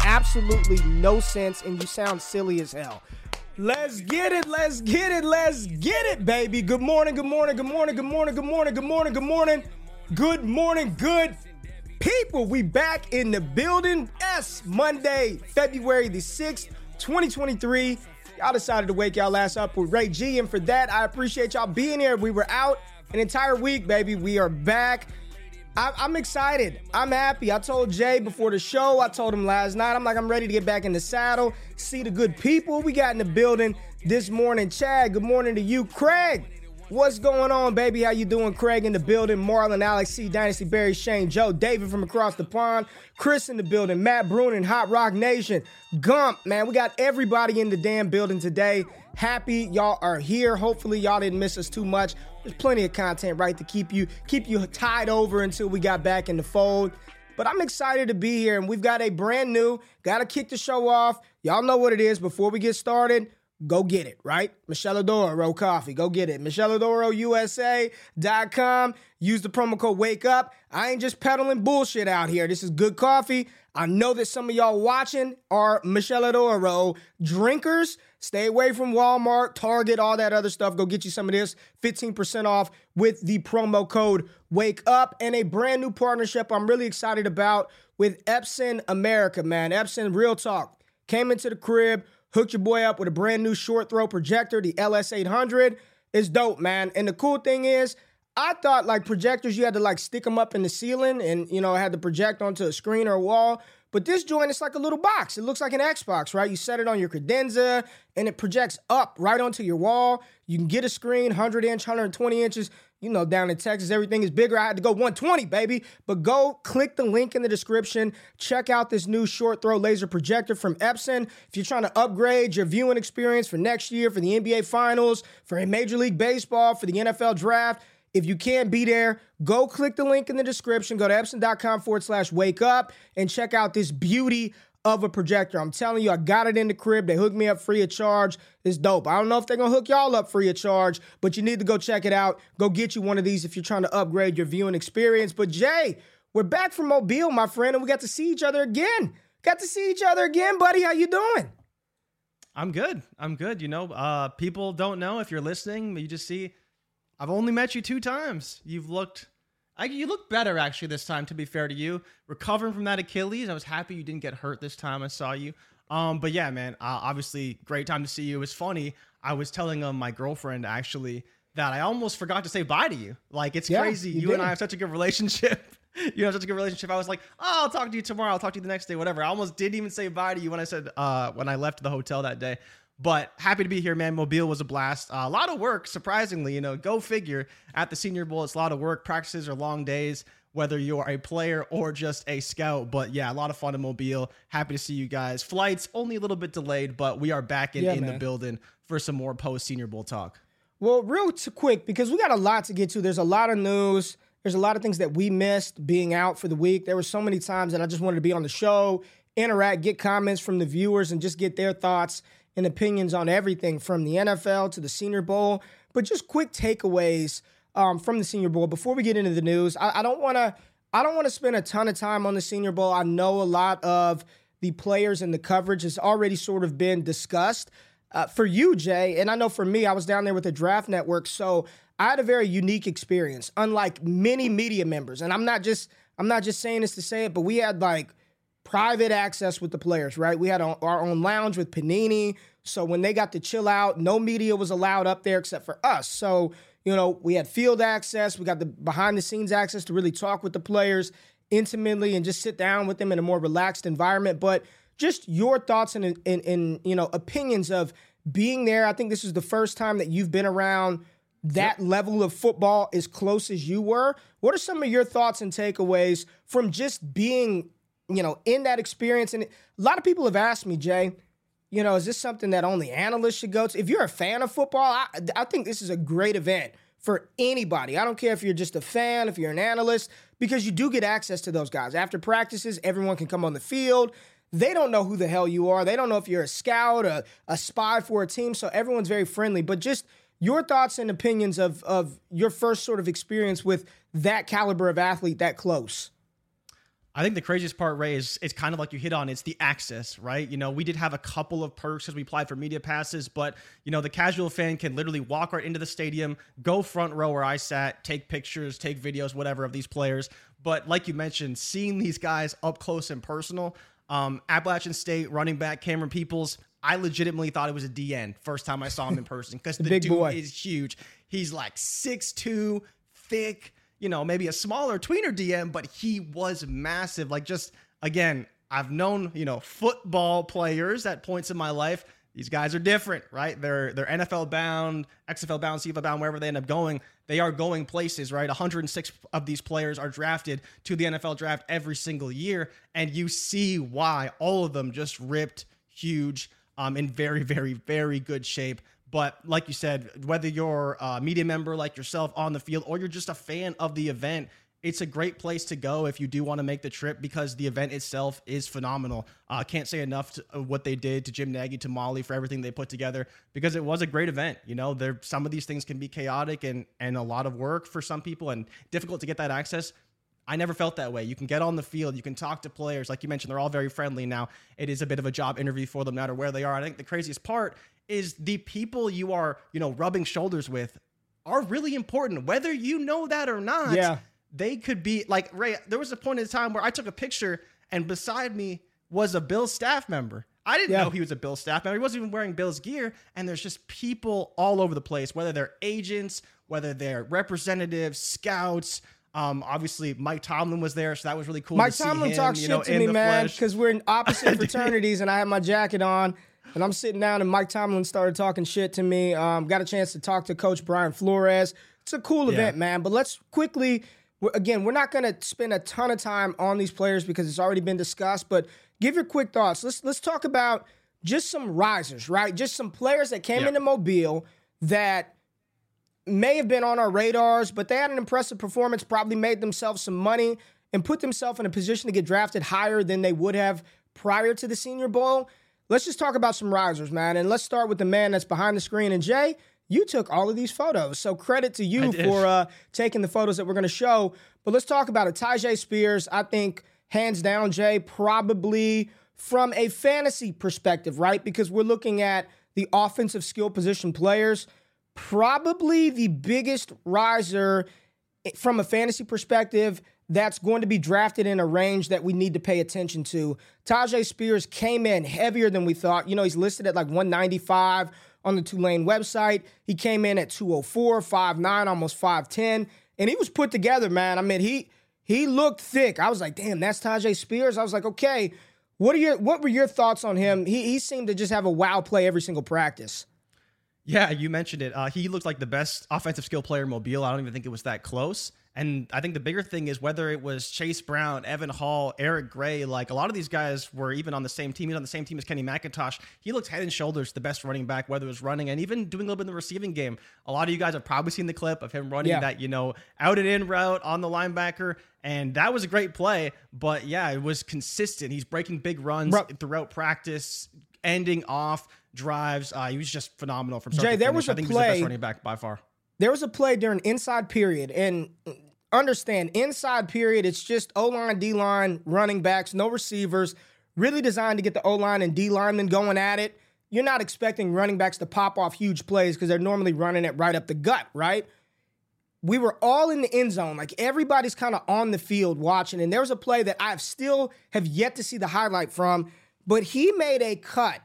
absolutely no sense, and you sound silly as hell. Let's get it, baby. Good morning, good people. We back in the building. Yes, Monday, February the 6th. 2023, y'all decided to wake y'all ass up with Ray G, and for that, I appreciate y'all being here. We were out an entire week, baby. We are back. I'm excited. I'm happy. I told Jay before the show, I told him last night, I'm like, I'm ready to get back in the saddle, see the good people we got in the building this morning. Chad, good morning to you. Craig, what's going on, baby? How you doing? Craig in the building. Marlon, Alex C, Dynasty, Barry, Shane, Joe, David from across the pond, Chris in the building, Matt Bruin in Hot Rock Nation, Gump, man, we got everybody in the damn building today. Happy y'all are here. Hopefully y'all didn't miss us too much. There's plenty of content, right, to keep you tied over until we got back in the fold. But I'm excited to be here, and we've got a brand new, gotta kick the show off. Y'all know what it is. Before we get started, go get it, right? Miscela d'Oro coffee. Go get it. Miscela d'Oro USA.com. Use the promo code Wake Up. I ain't just peddling bullshit out here. This is good coffee. I know that some of y'all watching are Miscela d'Oro drinkers. Stay away from Walmart, Target, all that other stuff. Go get you some of this. 15% off with the promo code Wake Up. And a brand new partnership I'm really excited about with Epson America, man. Epson, real talk, came into the crib, hooked your boy up with a brand new short throw projector, the LS800. It's dope, man. And the cool thing is, I thought like projectors, you had to like stick them up in the ceiling and, you know, had to project onto a screen or a wall. But this joint is like a little box. It looks like an Xbox, right? You set it on your credenza and it projects up right onto your wall. You can get a screen, 100 inch, 120 inches. You know, down in Texas, everything is bigger. I had to go 120, baby. But go click the link in the description. Check out this new short throw laser projector from Epson. If you're trying to upgrade your viewing experience for next year, for the NBA Finals, for a Major League Baseball, for the NFL Draft, if you can't be there, go click the link in the description. Go to Epson.com/wake up and check out this beauty of a projector. I'm telling you, I got it in the crib. They hooked me up free of charge. It's dope. I don't know if they're going to hook y'all up free of charge, but you need to go check it out. Go get you one of these if you're trying to upgrade your viewing experience. But Jay, we're back from Mobile, my friend, and we got to see each other again. Buddy. How you doing? I'm good. You know, people don't know if you're listening, but you just see, I've only met you two times. You look better, actually, this time, to be fair to you. Recovering from that Achilles. I was happy you didn't get hurt this time I saw you. But yeah, man, obviously, great time to see you. It was funny. I was telling my girlfriend, actually, that I almost forgot to say bye to you. Like, it's crazy. You and I have such a good relationship. I was like, oh, I'll talk to you tomorrow. I'll talk to you the next day, whatever. I almost didn't even say bye to you when I said when I left the hotel that day. But happy to be here, man. Mobile was a blast. A lot of work, surprisingly. You know, go figure. At the Senior Bowl, it's a lot of work. Practices are long days, whether you're a player or just a scout. But yeah, a lot of fun in Mobile. Happy to see you guys. Flights only a little bit delayed, but we are back in the building for some more post-Senior Bowl talk. Well, real quick, because we got a lot to get to. There's a lot of news. There's a lot of things that we missed being out for the week. There were so many times that I just wanted to be on the show, interact, get comments from the viewers, and just get their thoughts and opinions on everything from the NFL to the Senior Bowl. But just quick takeaways from the Senior Bowl before we get into the news. I don't want to spend a ton of time on the Senior Bowl. I know a lot of the players and the coverage has already sort of been discussed. For you, Jay, and I know for me, I was down there with the Draft Network, so I had a very unique experience, unlike many media members. And I'm not just saying this to say it, but we had like private access with the players, right? We had our own lounge with Panini, so when they got to chill out, no media was allowed up there except for us. So, you know, we had field access, we got the behind-the-scenes access to really talk with the players intimately and just sit down with them in a more relaxed environment, but just your thoughts and you know, opinions of being there. I think this is the first time that you've been around that level of football as close as you were. What are some of your thoughts and takeaways from just being, you know, in that experience? And a lot of people have asked me, Jay, you know, is this something that only analysts should go to? If you're a fan of football, I think this is a great event for anybody. I don't care if you're just a fan, if you're an analyst, because you do get access to those guys. After practices, everyone can come on the field. They don't know who the hell you are. They don't know if you're a scout or a spy for a team, so everyone's very friendly. But just your thoughts and opinions of your first sort of experience with that caliber of athlete that close. I think the craziest part, Ray, is it's kind of like you hit on, it's the access, right? You know, we did have a couple of perks because we applied for media passes, but, you know, the casual fan can literally walk right into the stadium, go front row where I sat, take pictures, take videos, whatever, of these players. But like you mentioned, seeing these guys up close and personal, Appalachian State running back Cameron Peoples, I legitimately thought it was a DN first time I saw him in person because the dude boy is huge. He's like 6'2", thick, you know, maybe a smaller tweener DN, but he was massive. Like, just, again, I've known, you know, football players at points in my life. These guys are different, right? They're NFL bound, XFL bound, CFL bound, wherever they end up going. They are going places, right? 106 of these players are drafted to the NFL draft every single year. And you see why all of them just ripped, huge, in very, very, very good shape. But like you said, whether you're a media member like yourself on the field or you're just a fan of the event, it's a great place to go if you do want to make the trip because the event itself is phenomenal. I can't say enough to what they did to Jim Nagy, to Molly, for everything they put together, because it was a great event. You know, there, some of these things can be chaotic and a lot of work for some people and difficult to get that access. I never felt that way. You can get on the field. You can talk to players. Like you mentioned, they're all very friendly now. It is a bit of a job interview for them, no matter where they are. I think the craziest part is the people you are, you know, rubbing shoulders with are really important. Whether you know that or not, yeah. They could be like, Ray, there was a point in time where I took a picture and beside me was a Bills staff member. I didn't know he was a Bills staff member. He wasn't even wearing Bills gear. And there's just people all over the place, whether they're agents, whether they're representatives, scouts. Obviously, Mike Tomlin was there, so that was really cool. Mike Tomlin talks shit to me, man, because we're in opposite fraternities and I had my jacket on. And I'm sitting down and Mike Tomlin started talking shit to me. Got a chance to talk to Coach Brian Flores. It's a cool event, man. But let's quickly, again, we're not going to spend a ton of time on these players because it's already been discussed. But give your quick thoughts. Let's talk about just some risers, right? Just some players that came into Mobile that may have been on our radars, but they had an impressive performance, probably made themselves some money and put themselves in a position to get drafted higher than they would have prior to the Senior Bowl. Let's just talk about some risers, man. And let's start with the man that's behind the screen. And Jay, you took all of these photos. So credit to you for taking the photos that we're going to show. But let's talk about it. Tyjae Spears, I think, hands down, Jay, probably from a fantasy perspective, right? Because we're looking at the offensive skill position players. Probably the biggest riser from a fantasy perspective that's going to be drafted in a range that we need to pay attention to. Tyjae Spears came in heavier than we thought. You know, he's listed at like 195 on the Tulane website. He came in at 204, 5'9", almost 5'10", and he was put together, man. I mean, he looked thick. I was like, damn, that's Tyjae Spears? I was like, okay, what were your thoughts on him? He seemed to just have a wow play every single practice. Yeah, you mentioned it. He looked like the best offensive skill player in Mobile. I don't even think it was that close. And I think the bigger thing is whether it was Chase Brown, Evan Hall, Eric Gray, like a lot of these guys were even on the same team. He was on the same team as Kenny McIntosh. He looked head and shoulders the best running back, whether it was running and even doing a little bit in the receiving game. A lot of you guys have probably seen the clip of him running that, you know, out and in route on the linebacker. And that was a great play. But yeah, it was consistent. He's breaking big runs throughout practice, ending off drives. He was just phenomenal from start to finish. Jay, there was a play. I think he was the best running back by far. There was a play during inside period, and understand, inside period, it's just O-line, D-line, running backs, no receivers, really designed to get the O-line and D-linemen going at it. You're not expecting running backs to pop off huge plays because they're normally running it right up the gut, right? We were all in the end zone. Like, everybody's kind of on the field watching. And there was a play that I still have yet to see the highlight from, but he made a cut.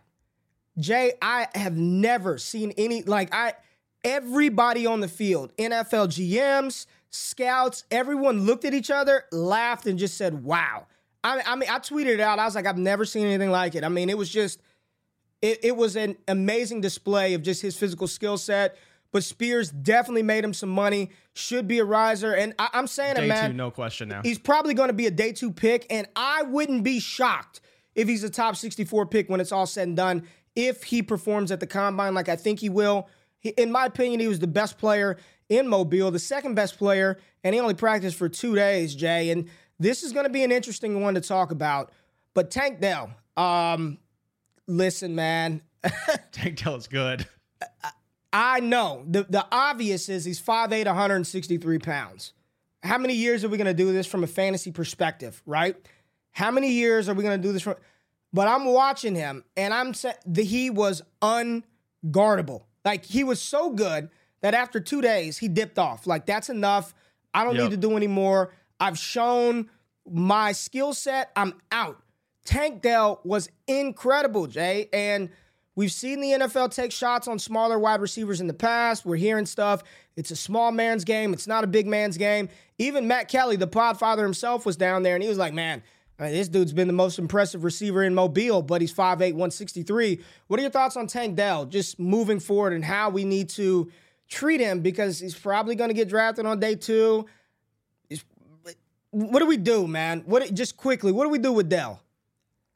Jay, I have never seen any, everybody on the field, NFL GMs, scouts, everyone looked at each other, laughed, and just said, wow. I mean, I tweeted it out. I was like, I've never seen anything like it. I mean, it was just, it was an amazing display of just his physical skill set. But Spears definitely made him some money, should be a riser. And I'm saying it, man. Day two, no question now. He's probably going to be a day two pick, and I wouldn't be shocked if he's a top 64 pick when it's all said and done, if he performs at the Combine like I think he will. In my opinion, he was the best player in Mobile, the second best player, and he only practiced for 2 days, Jay. And this is going to be an interesting one to talk about. But Tank Dell, listen, man. Tank Dell is good. I know. The obvious is he's 5'8", 163 pounds. How many years are we going to do this from a fantasy perspective, right? How many years are we going to do this from... But I'm watching him, and I'm saying that he was unguardable. Like, he was so good that after 2 days, he dipped off. Like, that's enough. I don't need to do any more. I've shown my skill set. I'm out. Tank Dell was incredible, Jay. And we've seen the NFL take shots on smaller wide receivers in the past. We're hearing stuff. It's a small man's game. It's not a big man's game. Even Matt Kelly, the podfather himself, was down there, and he was like, man, I mean, this dude's been the most impressive receiver in Mobile, but he's 5'8", 163. What are your thoughts on Tank Dell just moving forward and how we need to treat him? Because he's probably going to get drafted on day two. What do we do, man? Just quickly, what do we do with Dell?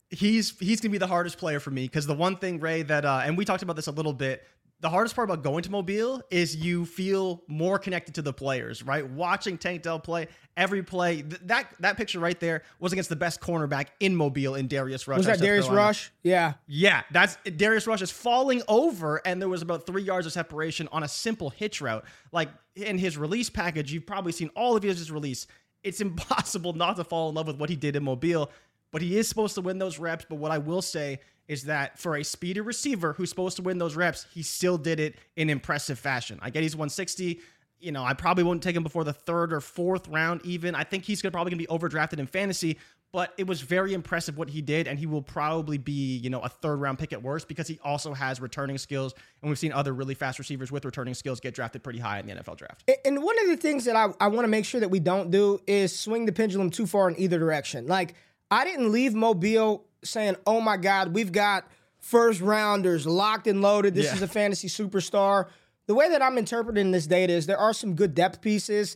He's going to be the hardest player for me because the one thing, Ray, that and we talked about this a little bit, the hardest part about going to Mobile is you feel more connected to the players, right? Watching Tank Dell play, every play, that picture right there was against the best cornerback in Mobile in Darius Rush. Was that Darius Rush? Yeah. Yeah, that's Darius Rush is falling over, and there was about 3 yards of separation on a simple hitch route. Like, in his release package, you've probably seen all of his release. It's impossible not to fall in love with what he did in Mobile, but he is supposed to win those reps. But what I will say is that for a speedy receiver who's supposed to win those reps, he still did it in impressive fashion. I get he's 160. You know, I probably won't take him before the third or fourth round even. I think he's probably going to be overdrafted in fantasy, but it was very impressive what he did, and he will probably be, you know, a third-round pick at worst because he also has returning skills, and we've seen other really fast receivers with returning skills get drafted pretty high in the NFL draft. And one of the things that I want to make sure that we don't do is swing the pendulum too far in either direction. Like, I didn't leave Mobile saying, oh, my God, we've got first-rounders locked and loaded. This is a fantasy superstar. The way that I'm interpreting this data is there are some good depth pieces.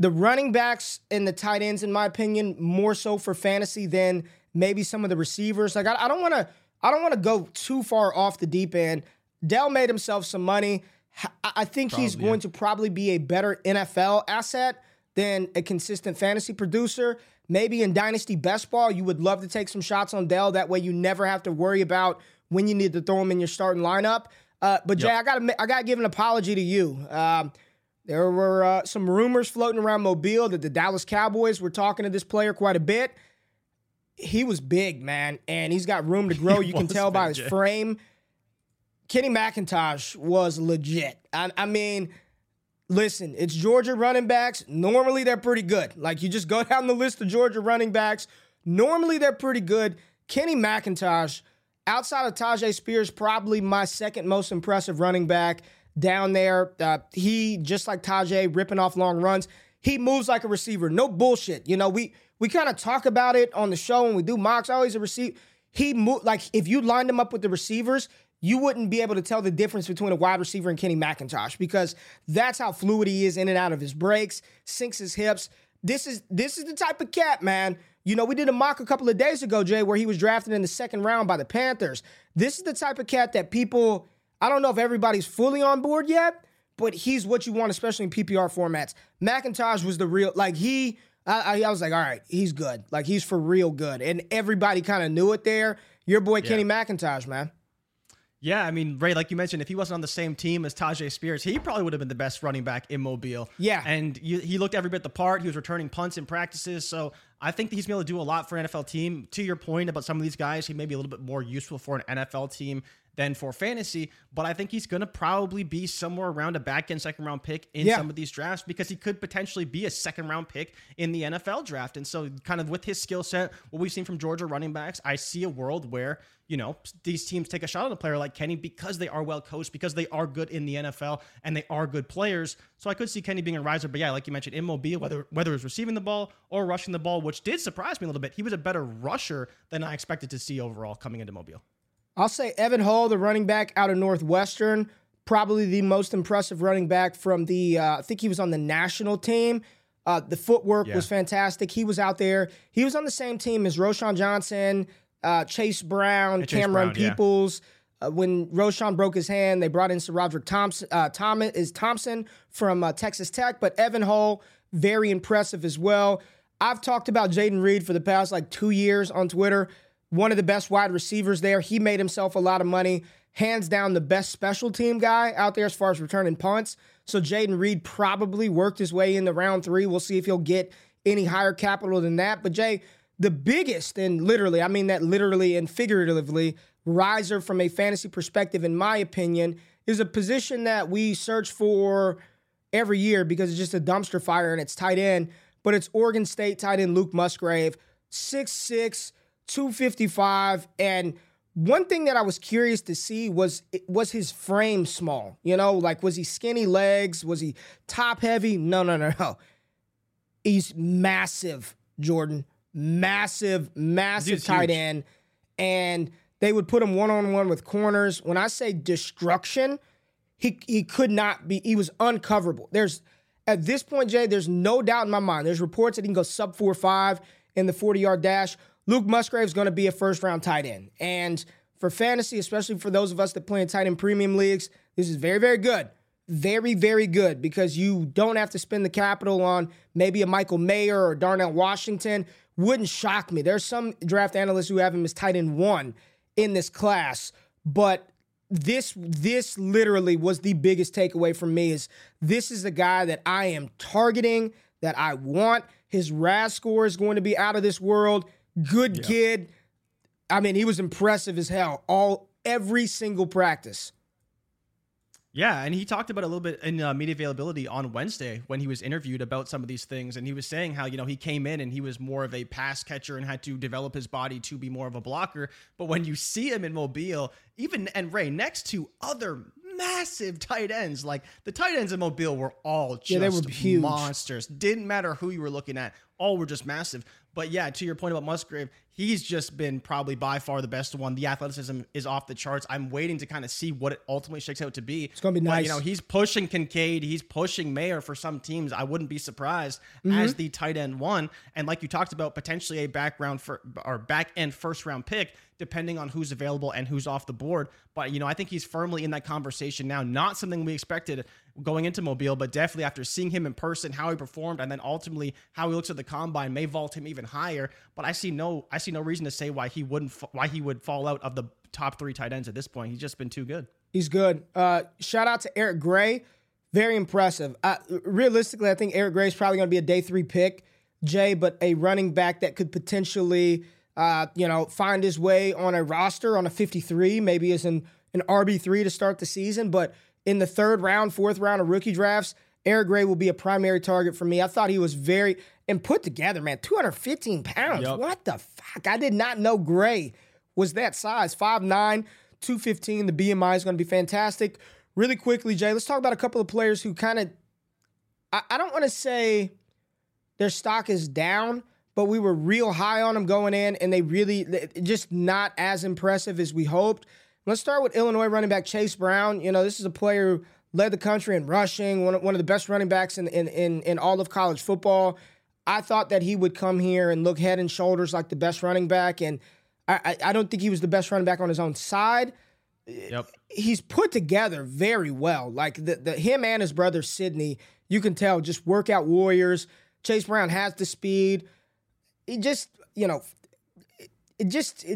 The running backs and the tight ends, in my opinion, more so for fantasy than maybe some of the receivers. Like, I don't want to go too far off the deep end. Dell made himself some money. I think he's going to probably be a better NFL asset than a consistent fantasy producer. Maybe in Dynasty Best Ball, you would love to take some shots on Dell. That way you never have to worry about when you need to throw him in your starting lineup. But, Jay, I gotta give an apology to you. There were some rumors floating around Mobile that the Dallas Cowboys were talking to this player quite a bit. He was big, man, and he's got room to grow. You can tell by his frame. Kenny McIntosh was legit. I mean... Listen, it's Georgia running backs. Normally, they're pretty good. Like, you just go down the list of Georgia running backs. Normally, they're pretty good. Kenny McIntosh, outside of Tyjae Spears, probably my second most impressive running back down there. He, just like Tyjae, ripping off long runs. He moves like a receiver. No bullshit. You know, we kind of talk about it on the show when we do mocks. Always a receiver. He moved, like, if you lined him up with the receivers, you wouldn't be able to tell the difference between a wide receiver and Kenny McIntosh because that's how fluid he is in and out of his breaks, sinks his hips. This is the type of cat, man. You know, we did a mock a couple of days ago, Jay, where he was drafted in the second round by the Panthers. This is the type of cat that people, I don't know if everybody's fully on board yet, but he's what you want, especially in PPR formats. McIntosh was the real, like he, I was like, all right, he's good. Like he's for real good. And everybody kind of knew it there. Your boy, Kenny McIntosh, man. Yeah, I mean, Ray, like you mentioned, if he wasn't on the same team as Tyjae Spears, he probably would have been the best running back in Mobile. Yeah. And he looked every bit the part. He was returning punts in practices. So I think that he's going to be able to do a lot for an NFL team. To your point about some of these guys, he may be a little bit more useful for an NFL team than for fantasy, but I think he's going to probably be somewhere around a back-end second-round pick in some of these drafts, because he could potentially be a second-round pick in the NFL draft. And so kind of with his skill set, what we've seen from Georgia running backs, I see a world where, you know, these teams take a shot on a player like Kenny because they are well-coached, because they are good in the NFL, and they are good players. So I could see Kenny being a riser, but yeah, like you mentioned, immobile, whether it was receiving the ball or rushing the ball, which did surprise me a little bit. He was a better rusher than I expected to see overall coming into Mobile. I'll say Evan Hall, the running back out of Northwestern, probably the most impressive running back from the, I think he was on the national team. The footwork was fantastic. He was out there. He was on the same team as Roschon Johnson, Chase Brown, Cameron Peoples. When Roschon broke his hand, they brought in Sir Roderick Thompson from Texas Tech. But Evan Hall, very impressive as well. I've talked about Jayden Reed for the past 2 years on Twitter. One of the best wide receivers there. He made himself a lot of money. Hands down, the best special team guy out there as far as returning punts. So Jayden Reed probably worked his way into round 3. We'll see if he'll get any higher capital than that. But Jay, the biggest, and literally, I mean that literally and figuratively, riser from a fantasy perspective, in my opinion, is a position that we search for every year because it's just a dumpster fire, and it's tight end. But it's Oregon State tight end Luke Musgrave, 6'6", 255, and one thing that I was curious to see was his frame small? You know, was he skinny legs? Was he top heavy? No. He's massive, Jordan. Massive Dude's tight end. And they would put him one-on-one with corners. When I say destruction, he could not be, he was uncoverable. At this point, Jay, there's no doubt in my mind. There's reports that he can go sub 4.5 in the 40-yard dash. Luke Musgrave is going to be a first-round tight end. And for fantasy, especially for those of us that play in tight end premium leagues, this is very, very good. Very, very good, because you don't have to spend the capital on maybe a Michael Mayer or Darnell Washington. Wouldn't shock me. There's some draft analysts who have him as tight end 1 in this class. But this literally was the biggest takeaway for me, is this is the guy that I am targeting, that I want. His RAS score is going to be out of this world. Good kid. I mean, he was impressive as hell. Every single practice. Yeah, and he talked about a little bit in media availability on Wednesday when he was interviewed about some of these things, and he was saying how, you know, he came in and he was more of a pass catcher and had to develop his body to be more of a blocker. But when you see him in Mobile, even and Ray next to other massive tight ends, like the tight ends in Mobile were all just they were huge monsters. Didn't matter who you were looking at, all were just massive. But yeah, to your point about Musgrave, he's just been probably by far the best one. The athleticism is off the charts. I'm waiting to kind of see what it ultimately shakes out to be. It's going to be nice. But, you know, he's pushing Kincaid. He's pushing Mayer for some teams. I wouldn't be surprised as the tight end 1. And like you talked about, potentially a back end first round pick, depending on who's available and who's off the board. But, you know, I think he's firmly in that conversation now. Not something we expected going into Mobile, but definitely after seeing him in person, how he performed, and then ultimately how he looks at the combine may vault him even higher. But I see no reason to say why he would fall out of the top 3 tight ends at this point. He's just been too good. He's good. Shout out to Eric Gray. Very impressive. Realistically, I think Eric Gray is probably going to be a day 3 pick, Jay, but a running back that could potentially find his way on a roster on a 53, maybe as an RB3 to start the season. But in the 3rd round, 4th round of rookie drafts, Eric Gray will be a primary target for me. I thought he was put together, man, 215 pounds. Yep. What the fuck? I did not know Gray was that size. 5'9", 215. The BMI is going to be fantastic. Really quickly, Jay, let's talk about a couple of players who kind of, I don't want to say their stock is down, but we were real high on them going in, and they really just not as impressive as we hoped. Let's start with Illinois running back Chase Brown. You know, this is a player who led the country in rushing, one of the best running backs in all of college football. I thought that he would come here and look head and shoulders like the best running back, and I don't think he was the best running back on his own side. Yep. He's put together very well. Like him and his brother Sidney, you can tell, just workout warriors. Chase Brown has the speed. He just, you know, he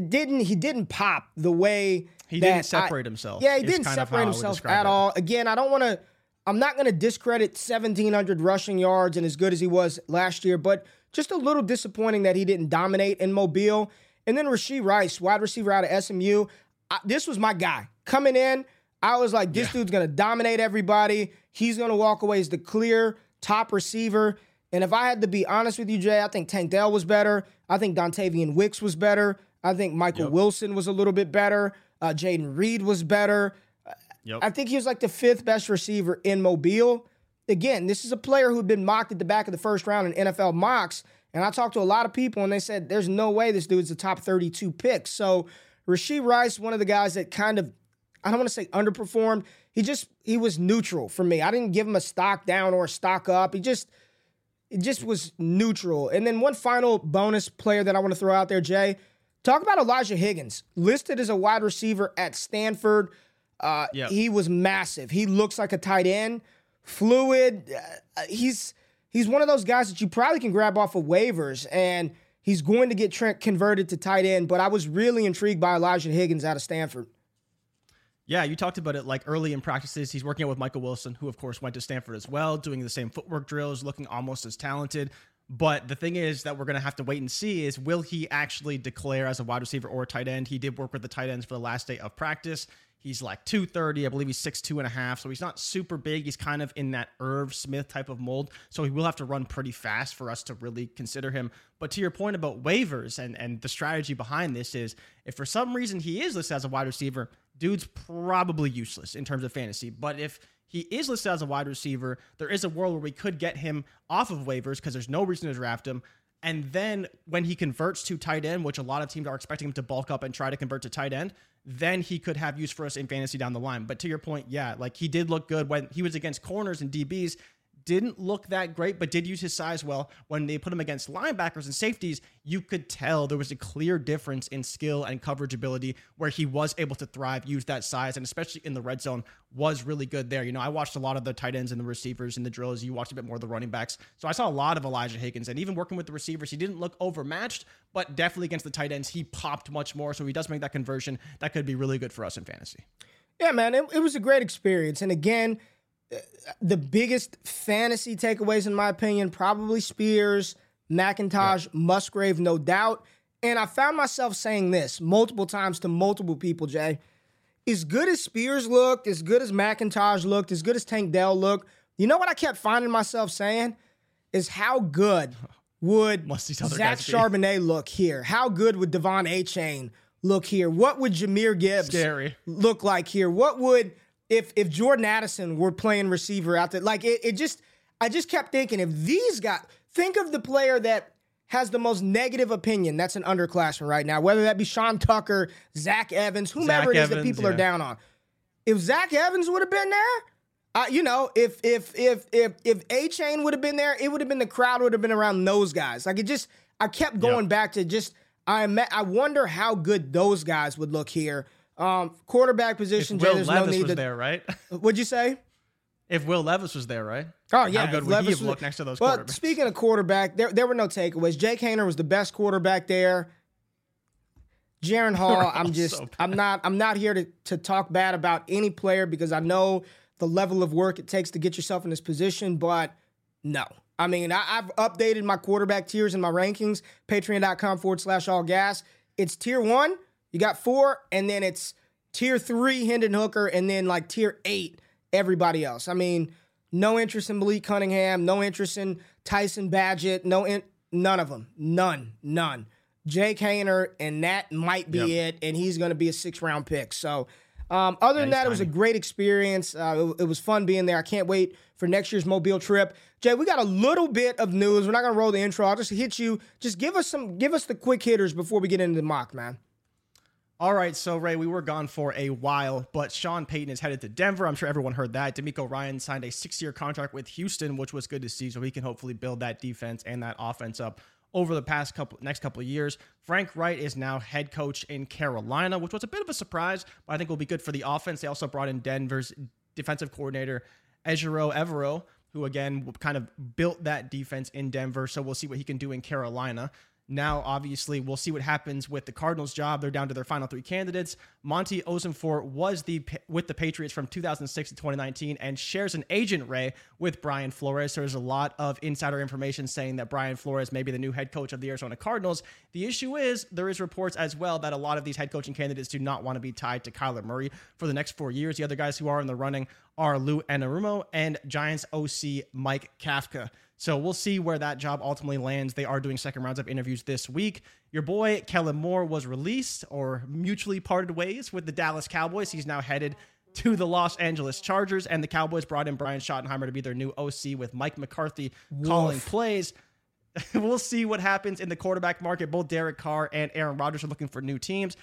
didn't pop the way. He didn't separate himself. Yeah, he didn't separate himself at all. Again, I'm not going to discredit 1,700 rushing yards and as good as he was last year, but Just a little disappointing that he didn't dominate in Mobile. And then Rashee Rice, wide receiver out of SMU. This was my guy. Coming in, I was like, this dude's going to dominate everybody. He's going to walk away as the clear top receiver. And if I had to be honest with you, Jay, I think Tank Dell was better. I think Dontavian Wicks was better. I think Michael Wilson was a little bit better. Jayden Reed was better. I think he was like the fifth best receiver in Mobile. Again, this is a player who'd been mocked at the back of the first round in NFL mocks. And I talked to a lot of people, and they said there's no way this dude's the top 32 pick. So Rashee Rice, one of the guys that kind of, I don't want to say underperformed. He was neutral for me. I didn't give him a stock down or a stock up. It just was neutral. And then one final bonus player that I want to throw out there, Jay. Talk about Elijah Higgins, listed as a wide receiver at Stanford. He was massive. He looks like a tight end, fluid. He's one of those guys that you probably can grab off of waivers, and he's going to get converted to tight end. But I was really intrigued by Elijah Higgins out of Stanford. Yeah, you talked about it like early in practices. He's working out with Michael Wilson, who, of course, went to Stanford as well, doing the same footwork drills, looking almost as talented. But the thing is that we're going to have to wait and see is, will he actually declare as a wide receiver or a tight end? He did work with the tight ends for the last day of practice. He's like 230. I believe he's 6'2" and a half. So he's not super big. He's kind of in that Irv Smith type of mold. So he will have to run pretty fast for us to really consider him. But to your point about waivers and the strategy behind this is, if for some reason he is listed as a wide receiver, dude's probably useless in terms of fantasy. But if he is listed as a wide receiver, there is a world where we could get him off of waivers because there's no reason to draft him. And then when he converts to tight end, which a lot of teams are expecting him to bulk up and try to convert to tight end, then he could have use for us in fantasy down the line. But to your point, like he did look good when he was against corners and DBs. Didn't look that great, but did use his size well. When they put him against linebackers and safeties, you could tell there was a clear difference in skill and coverage ability where he was able to thrive, use that size, and especially in the red zone, was really good there. You know, I watched a lot of the tight ends and the receivers and the drills. You watched a bit more of the running backs. So I saw a lot of Elijah Higgins, and even working with the receivers, he didn't look overmatched, but definitely against the tight ends, he popped much more. So he does make that conversion. That could be really good for us in fantasy. Yeah, man, it was a great experience. And again, the biggest fantasy takeaways, in my opinion, probably Spears, McIntosh, Musgrave, no doubt. And I found myself saying this multiple times to multiple people, Jay. As good as Spears looked, as good as McIntosh looked, as good as Tank Dell looked, you know what I kept finding myself saying? Is how good would Zach Charbonnet look here? How good would Devon Achane look here? What would Jahmyr Gibbs look like here? What would... If Jordan Addison were playing receiver out there, like I just kept thinking, if these guys, think of the player that has the most negative opinion, that's an underclassman right now, whether that be Sean Tucker, Zach Evans, whomever it is that people are down on. If Zach Evans would have been there, if Achane would have been there, it would have been, the crowd would have been around those guys. Like I kept going back to I wonder how good those guys would look here. Quarterback position, Jay, there's no need to... If Will Levis was there, right? What'd you say? If Will Levis was there, right? Oh, yeah. How good would he have looked next to those quarterbacks? Well, speaking of quarterback, there were no takeaways. Jake Hayner was the best quarterback there. Jaron Hall, I'm not here to talk bad about any player because I know the level of work it takes to get yourself in this position, but no. I mean, I've updated my quarterback tiers and my rankings, patreon.com/allgas. It's tier 1. You got 4, and then it's tier 3, Hendon Hooker, and then like tier 8, everybody else. I mean, no interest in Malik Cunningham, no interest in Tyson Badgett, none of them. None. Jake Hayner, and that might be it, and he's going to be a 6th-round pick. So other than that, it was a great experience. It was fun being there. I can't wait for next year's Mobile trip. Jay, we got a little bit of news. We're not going to roll the intro. I'll just hit you. Just give us the quick hitters before we get into the mock, man. All right, so Ray, we were gone for a while, but Sean Payton is headed to Denver. I'm sure everyone heard that. D'Amico Ryan signed a 6-year contract with Houston, which was good to see, so he can hopefully build that defense and that offense up over the next couple of years. Frank Reich is now head coach in Carolina, which was a bit of a surprise, but I think will be good for the offense. They also brought in Denver's defensive coordinator, Ejiro Evero, who again kind of built that defense in Denver, so we'll see what he can do in Carolina. Now, obviously, we'll see what happens with the Cardinals' job. They're down to their final three candidates. Monty Osanfort was with the Patriots from 2006 to 2019 and shares an agent, Ray, with Brian Flores. There's a lot of insider information saying that Brian Flores may be the new head coach of the Arizona Cardinals. The issue is there is reports as well that a lot of these head coaching candidates do not want to be tied to Kyler Murray for the next 4 years. The other guys who are in the running are Lou Anarumo and Giants OC Mike Kafka. So we'll see where that job ultimately lands. They are doing second rounds of interviews this week. Your boy, Kellen Moore, was released or mutually parted ways with the Dallas Cowboys. He's now headed to the Los Angeles Chargers, and the Cowboys brought in Brian Schottenheimer to be their new OC with Mike McCarthy calling plays. We'll see what happens in the quarterback market. Both Derek Carr and Aaron Rodgers are looking for new teams.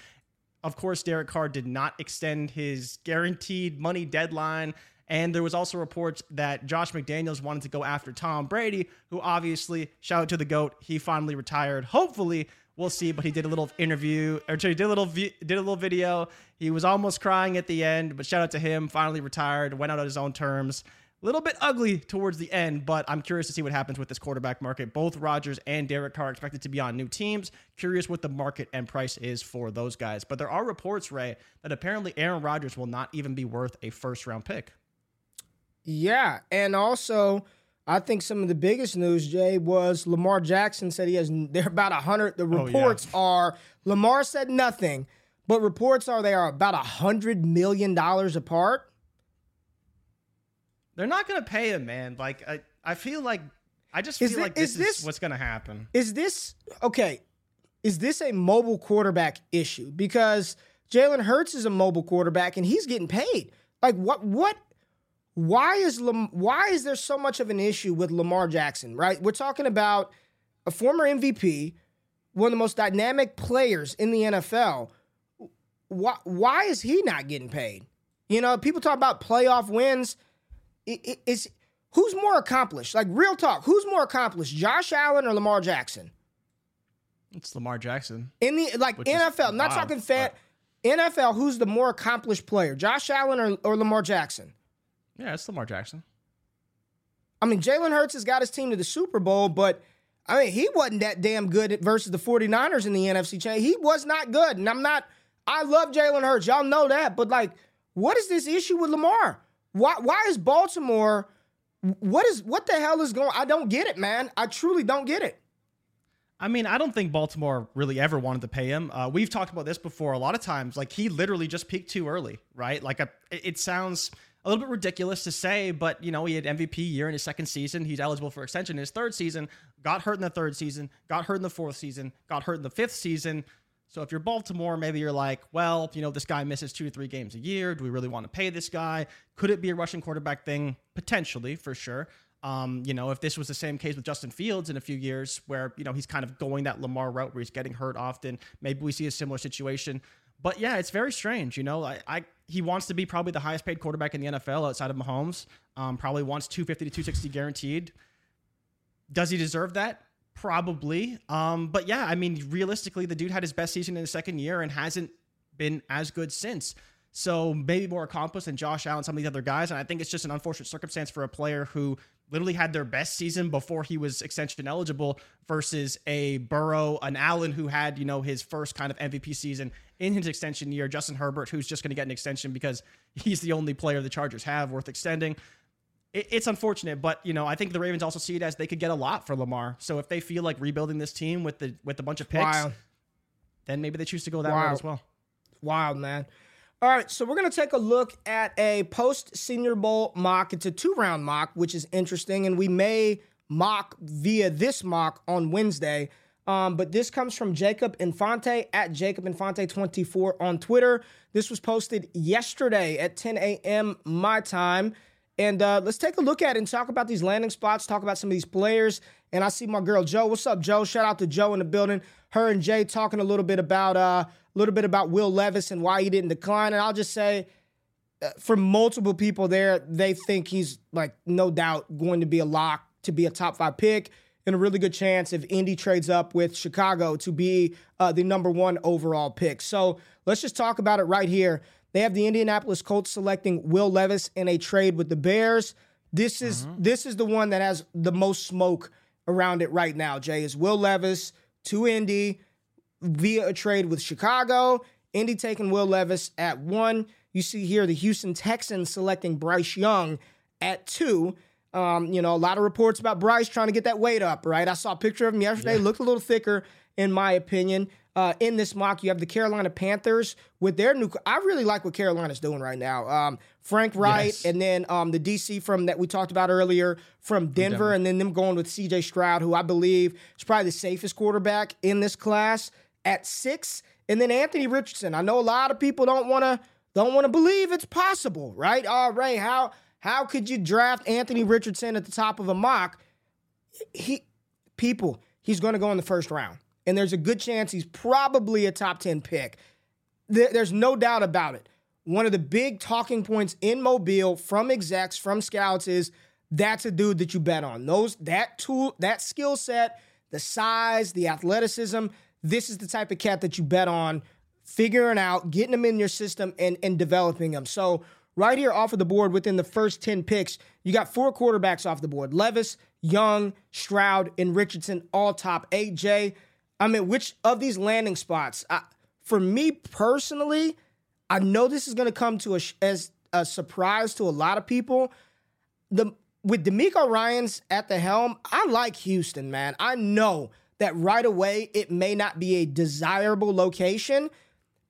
Of course, Derek Carr did not extend his guaranteed money deadline. And there was also reports that Josh McDaniels wanted to go after Tom Brady, who obviously, shout out to the GOAT, he finally retired. Hopefully, we'll see, but he did a little interview, or he did a little video. He was almost crying at the end, but shout out to him, finally retired, went out on his own terms. A little bit ugly towards the end, but I'm curious to see what happens with this quarterback market. Both Rodgers and Derek Carr are expected to be on new teams. Curious what the market and price is for those guys. But there are reports, Ray, that apparently Aaron Rodgers will not even be worth a first-round pick. Yeah, and also I think some of the biggest news, Jay, was Lamar Jackson said they're about 100. The reports are Lamar said nothing, but reports are they are about $100 million apart. They're not going to pay him, man. Like I feel like this is what's going to happen. Is this a mobile quarterback issue? Because Jalen Hurts is a mobile quarterback and he's getting paid. Like what? Why is there so much of an issue with Lamar Jackson, right? We're talking about a former MVP, one of the most dynamic players in the NFL. Why is he not getting paid? You know, people talk about playoff wins. Who's more accomplished? Like, real talk, who's more accomplished, Josh Allen or Lamar Jackson? It's Lamar Jackson. In the, like, NFL, I'm not talking NFL, who's the more accomplished player, Josh Allen or Lamar Jackson? Yeah, it's Lamar Jackson. I mean, Jalen Hurts has got his team to the Super Bowl, but, I mean, he wasn't that damn good versus the 49ers in the NFC chain. He was not good, and I love Jalen Hurts. Y'all know that, but, like, what is this issue with Lamar? Why is Baltimore, what the hell is going on? I don't get it, man. I truly don't get it. I mean, I don't think Baltimore really ever wanted to pay him. We've talked about this before a lot of times. Like, he literally just peaked too early, right? Like, it sounds a little bit ridiculous to say, but, you know, he had MVP year in his second season. He's eligible for extension in his third season, got hurt in the third season, got hurt in the fourth season, got hurt in the fifth season. So if you're Baltimore, maybe you're like, well, you know, this guy misses 2 to 3 games a year. Do we really want to pay this guy? Could it be a rushing quarterback thing? Potentially, for sure. You know, if this was the same case with Justin Fields in a few years where, you know, he's kind of going that Lamar route where he's getting hurt often, maybe we see a similar situation. But yeah, it's very strange. You know, he wants to be probably the highest paid quarterback in the NFL outside of Mahomes. Probably wants 250 to 260 guaranteed. Does he deserve that? Probably. But yeah, I mean, realistically, the dude had his best season in his second year and hasn't been as good since. So maybe more accomplished than Josh Allen, some of these other guys. And I think it's just an unfortunate circumstance for a player who literally had their best season before he was extension eligible versus a Burrow, an Allen who had, you know, his first kind of MVP season in his extension year, Justin Herbert, who's just going to get an extension because he's the only player the Chargers have worth extending. It's unfortunate, but, you know, I think the Ravens also see it as they could get a lot for Lamar. So if they feel like rebuilding this team with a bunch of picks, then maybe they choose to go that route as well. Wild, man. All right, so we're going to take a look at a post-Senior Bowl mock. It's a two-round mock, which is interesting, and we may mock via this mock on Wednesday. But this comes from Jacob Infante, at Jacob Infante24 on Twitter. This was posted yesterday at 10 a.m. my time. And let's take a look at it and talk about these landing spots, talk about some of these players. And I see my girl, Joe. What's up, Joe? Shout out to Joe in the building. Her and Jay talking a little bit about Will Levis and why he didn't decline. And I'll just say, for multiple people there, they think he's, like, no doubt going to be a lock to be a top 5 pick and a really good chance if Indy trades up with Chicago to be the number 1 overall pick. So let's just talk about it right here. They have the Indianapolis Colts selecting Will Levis in a trade with the Bears. This is the one that has the most smoke around it right now, Jay, is Will Levis to Indy via a trade with Chicago. Indy taking Will Levis at 1. You see here the Houston Texans selecting Bryce Young at 2. A lot of reports about Bryce trying to get that weight up, right? I saw a picture of him yesterday, looked a little thicker, in my opinion. In this mock, you have the Carolina Panthers with their new... I really like what Carolina's doing right now. Frank Reich, and then the DC from that we talked about earlier from Denver, and then them going with CJ Stroud, who I believe is probably the safest quarterback in this class at 6. And then Anthony Richardson. I know a lot of people don't want to believe it's possible, right? All right, how could you draft Anthony Richardson at the top of a mock? He's going to go in the first round. And there's a good chance he's probably a top 10 pick. There's no doubt about it. One of the big talking points in Mobile from execs, from scouts is that's a dude that you bet on. That skill set, the size, the athleticism, this is the type of cat that you bet on, figuring out, getting them in your system and developing them. So right here off of the board within the first 10 picks, you got 4 quarterbacks off the board. Levis, Young, Stroud, and Richardson all top. AJ, I mean, which of these landing spots? For me personally, I know this is going to come to as a surprise to a lot of people. With DeMeco Ryans at the helm, I like Houston, man. I know that right away it may not be a desirable location,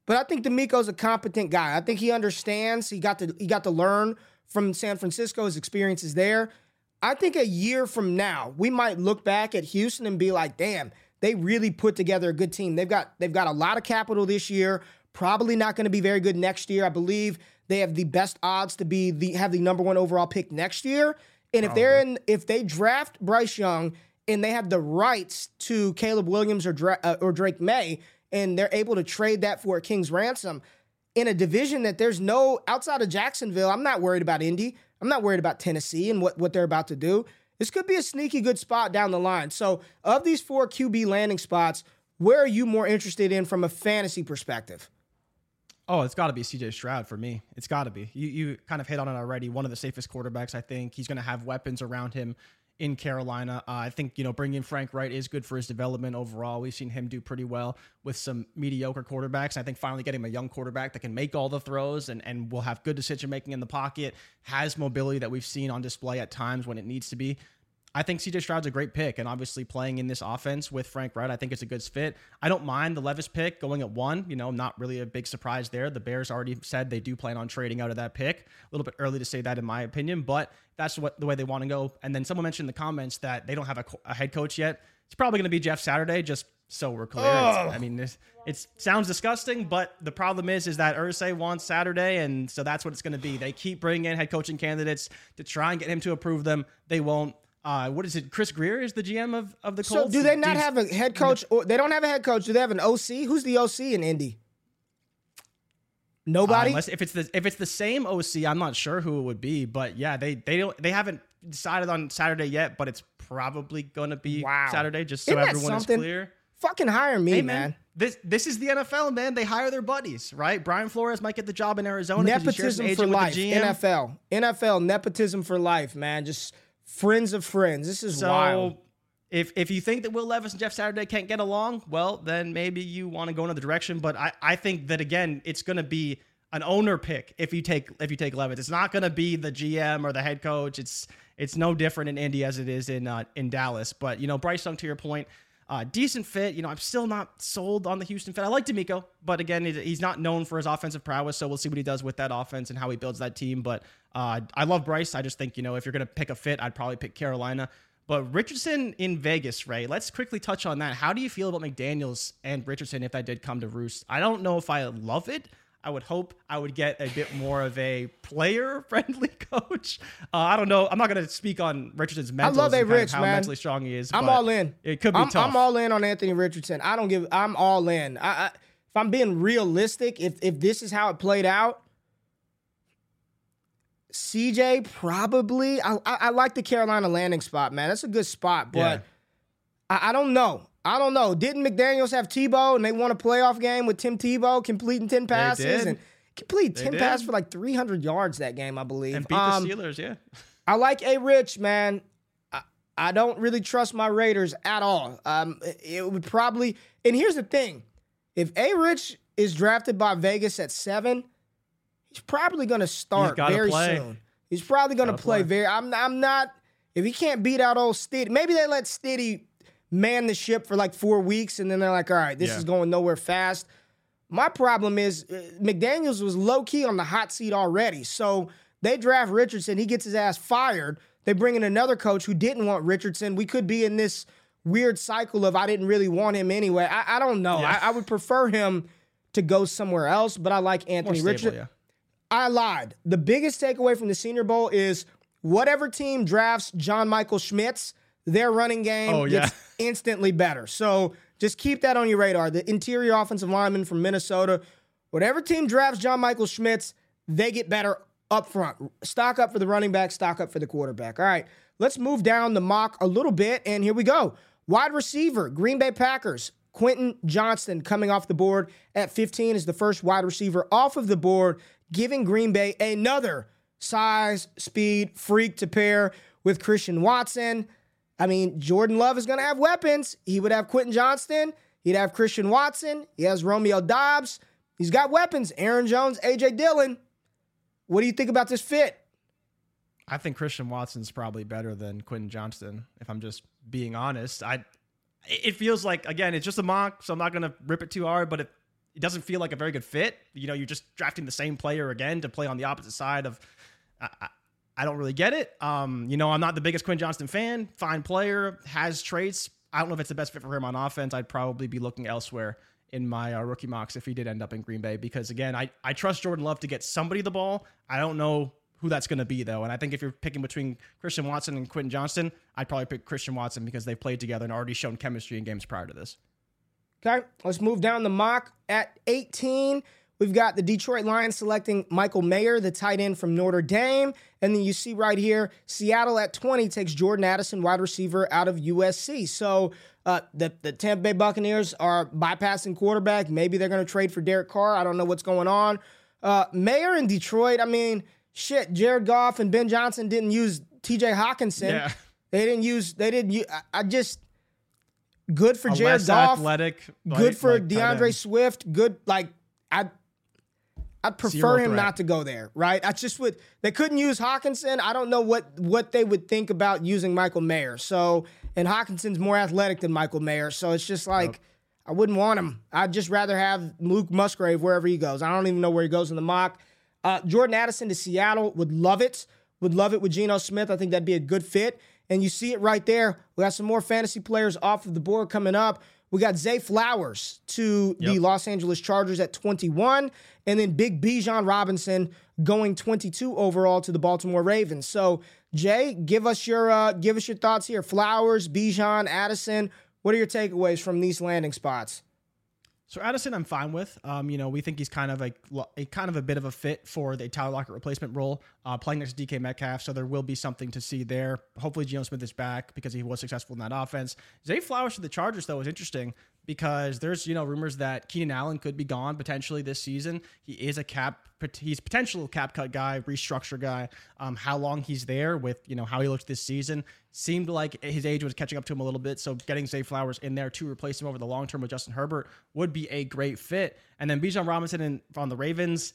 but I think DeMeco's a competent guy. I think he understands. He got to learn from San Francisco, his experiences there. I think a year from now, we might look back at Houston and be like, damn, they really put together a good team. They've got a lot of capital this year. Probably not going to be very good next year. I believe they have the best odds to have the number 1 overall pick next year. And if they draft Bryce Young and they have the rights to Caleb Williams or Drake May, and they're able to trade that for a king's ransom in a division that there's no outside of Jacksonville, I'm not worried about Indy. I'm not worried about Tennessee and what they're about to do. This could be a sneaky good spot down the line. So of these 4 QB landing spots, where are you more interested in from a fantasy perspective? Oh, it's got to be CJ Stroud for me. It's got to be. You kind of hit on it already. One of the safest quarterbacks, I think. He's going to have weapons around him in Carolina. I think, bringing Frank Wright is good for his development overall. We've seen him do pretty well with some mediocre quarterbacks. I think finally getting a young quarterback that can make all the throws and will have good decision-making in the pocket, has mobility that we've seen on display at times when it needs to be. I think CJ Stroud's a great pick, and obviously playing in this offense with Frank Wright, I think it's a good fit. I don't mind the Levis pick going at 1, not really a big surprise there. The Bears already said they do plan on trading out of that pick. A little bit early to say that in my opinion, but that's the way they want to go. And then someone mentioned in the comments that they don't have a head coach yet. It's probably going to be Jeff Saturday, just so we're clear. I mean, it sounds disgusting, but the problem is that Irsay wants Saturday, and so that's what it's going to be. They keep bringing in head coaching candidates to try and get him to approve them. They won't. What is it? Chris Greer is the GM of the Colts. So do they not have a head coach? Or they don't have a head coach. Do they have an OC? Who's the OC in Indy? Nobody. Unless if it's the same OC, I'm not sure who it would be. But yeah, they haven't decided on Saturday yet. But it's probably gonna be Saturday. Just so everyone is clear. Fucking hire me, man. This is the NFL, man. They hire their buddies, right? Brian Flores might get the job in Arizona. Nepotism for life. NFL nepotism for life, man. Just. Friends of friends. This is wild. If you think that Will Levis and Jeff Saturday can't get along, well, then maybe you want to go another direction. But I think that, again, it's going to be an owner pick if you take Levis. It's not going to be the GM or the head coach. It's no different in Indy as it is in Dallas. But, Bryce Young, to your point, decent fit. I'm still not sold on the Houston fit. I like DeMeco, but again, he's not known for his offensive prowess, so we'll see what he does with that offense and how he builds that team. But I love Bryce. I just think, if you're going to pick a fit, I'd probably pick Carolina. But Richardson in Vegas, Ray, let's quickly touch on that. How do you feel about McDaniels and Richardson if that did come to roost? I don't know if I love it. I would hope I would get a bit more of a player-friendly coach. I don't know. I'm not going to speak on Richardson's mental. I love A. Rich, how man. Mentally strong he is. I'm all in. It could be tough. I'm all in on Anthony Richardson. I'm all in. If I'm being realistic, if this is how it played out, CJ probably. I like the Carolina landing spot, man. That's a good spot, but I don't know. Didn't McDaniels have Tebow and they won a playoff game with Tim Tebow completing 10 passes? Passes for like 300 yards that game, I believe. And beat the Steelers, yeah. I like A. Rich, man. I, I don't really trust my Raiders at all. It would probably, and here's the thing. If A-Rich is drafted by Vegas at 7, he's probably going to start very soon. He's probably going to play. I'm not, if he can't beat out old Stiddy, maybe they let Stiddy man the ship for like 4 weeks, and then they're like, all right, this is going nowhere fast. My problem is McDaniels was low-key on the hot seat already. So they draft Richardson. He gets his ass fired. They bring in another coach who didn't want Richardson. We could be in this weird cycle of I didn't really want him anyway. I don't know. Yeah. I would prefer him to go somewhere else, but I like Anthony Richardson. Yeah. I lied. The biggest takeaway from the Senior Bowl is whatever team drafts John Michael Schmitz, their running game gets instantly better. So just keep that on your radar. The interior offensive lineman from Minnesota, whatever team drafts John Michael Schmitz, they get better up front. Stock up for the running back, stock up for the quarterback. All right, let's move down the mock a little bit, and here we go. Wide receiver, Green Bay Packers, Quentin Johnston coming off the board at 15 is the first wide receiver off of the board, giving Green Bay another size, speed, freak to pair with Christian Watson. I mean, Jordan Love is going to have weapons. He would have Quentin Johnston. He'd have Christian Watson. He has Romeo Doubs. He's got weapons. Aaron Jones, A.J. Dillon. What do you think about this fit? I think Christian Watson's probably better than Quentin Johnston, if I'm just being honest. It feels like, again, it's just a mock, so I'm not going to rip it too hard, but it doesn't feel like a very good fit. You know, you're just drafting the same player again to play on the opposite side of... I don't really get it. You know, I'm not the biggest Quentin Johnston fan. Fine player, has traits. I don't know if it's the best fit for him on offense. I'd probably be looking elsewhere in my rookie mocks if he did end up in Green Bay, because, again, I trust Jordan Love to get somebody the ball. I don't know who that's going to be, though. And I think if you're picking between Christian Watson and Quentin Johnston, I'd probably pick Christian Watson because they've played together and already shown chemistry in games prior to this. Okay, let's move down the mock. At 18, we've got the Detroit Lions selecting Michael Mayer, the tight end from Notre Dame. And then you see right here, Seattle at 20 takes Jordan Addison, wide receiver out of USC. So the Tampa Bay Buccaneers are bypassing quarterback. Maybe they're going to trade for Derek Carr. I don't know what's going on. Mayer in Detroit, I mean, shit, Jared Goff and Ben Johnson didn't use T.J. Hawkinson. Yeah. They didn't use, I just... Good for Jared Goff. Athletic, good for DeAndre Swift. Good, like, I'd prefer him not to go there, right? They couldn't use Hawkinson. I don't know what they would think about using Michael Mayer. So, and Hawkinson's more athletic than Michael Mayer. So it's just like, I wouldn't want him. I'd just rather have Luke Musgrave wherever he goes. I don't even know where he goes in the mock. Jordan Addison to Seattle. Would love it. Would love it with Geno Smith. I think that'd be a good fit. And you see it right there. We got some more fantasy players off of the board coming up. We got Zay Flowers to the Los Angeles Chargers at 21, and then big Bijan Robinson going 22 overall to the Baltimore Ravens. So, Jay, give us your thoughts here. Flowers, Bijan, Addison. What are your takeaways from these landing spots? So Addison, I'm fine with. You know, we think he's kind of a bit of a fit for the Tyler Lockett replacement role, playing next to DK Metcalf. So there will be something to see there. Hopefully, Geno Smith is back because he was successful in that offense. Zay Flowers to the Chargers though is interesting because there's rumors that Keenan Allen could be gone potentially this season. He is he's potential cap cut guy, restructure guy. How long he's there with how he looks this season. Seemed like his age was catching up to him a little bit, so getting Zay Flowers in there to replace him over the long term with Justin Herbert would be a great fit. And then Bijan Robinson on the Ravens.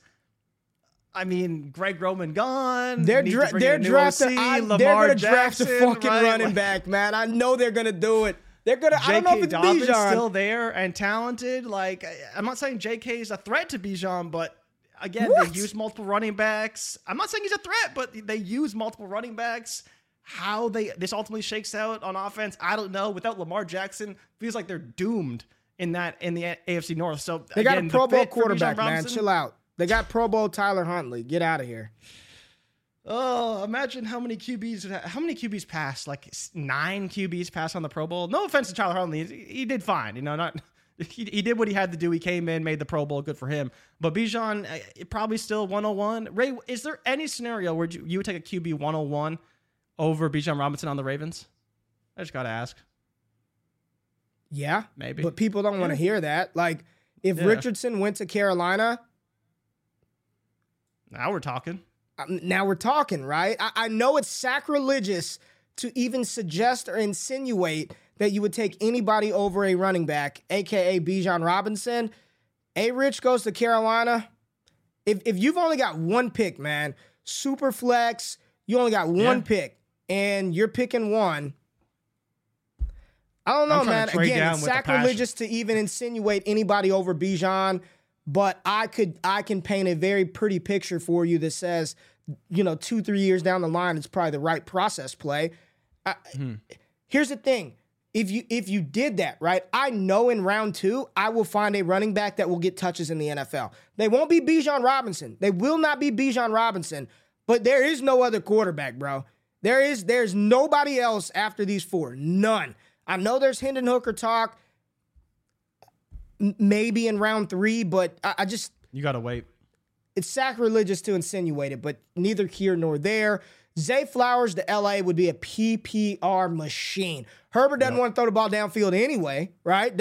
I mean, Greg Roman gone. They're drafting. They're going to draft a fucking running back, man. I know they're going to do it. They're going to. I don't know if it's Dobbins Bijan still there and talented. Like, I'm not saying J.K. is a threat to Bijan, but. Again, what? They use multiple running backs. I'm not saying he's a threat, but they use multiple running backs. How this ultimately shakes out on offense, I don't know. Without Lamar Jackson, feels like they're doomed in the AFC North. So they got a Pro Bowl quarterback, man. Chill out. They got Pro Bowl Tyler Huntley. Get out of here. Oh, imagine how many QBs pass. Like 9 QBs pass on the Pro Bowl. No offense to Tyler Huntley, he did fine. He did what he had to do. He came in, made the Pro Bowl. Good for him. But Bijan, probably still 101. Ray, is there any scenario where you would take a QB 101 over Bijan Robinson on the Ravens? I just got to ask. Yeah. Maybe. But people don't want to hear that. Like, if Richardson went to Carolina. Now we're talking, right? I know it's sacrilegious to even suggest or insinuate that you would take anybody over a running back, a.k.a. Bijan Robinson. A-Rich goes to Carolina. If you've only got one pick, man, super flex, you only got one pick, and you're picking one. I don't know, man. Again, it's sacrilegious to even insinuate anybody over Bijan, but I can paint a very pretty picture for you that says, you know, 2-3 years down the line, it's probably the right process play. Here's the thing. If you did that, right, I know in round two, I will find a running back that will get touches in the NFL. They won't be Bijan Robinson. They will not be Bijan Robinson, but there is no other quarterback, bro. There's nobody else after these four. None. I know there's Hendon Hooker talk maybe in round three, but I just... You got to wait. It's sacrilegious to insinuate it, but neither here nor there. Zay Flowers to LA would be a PPR machine. Herbert doesn't want to throw the ball downfield anyway, right?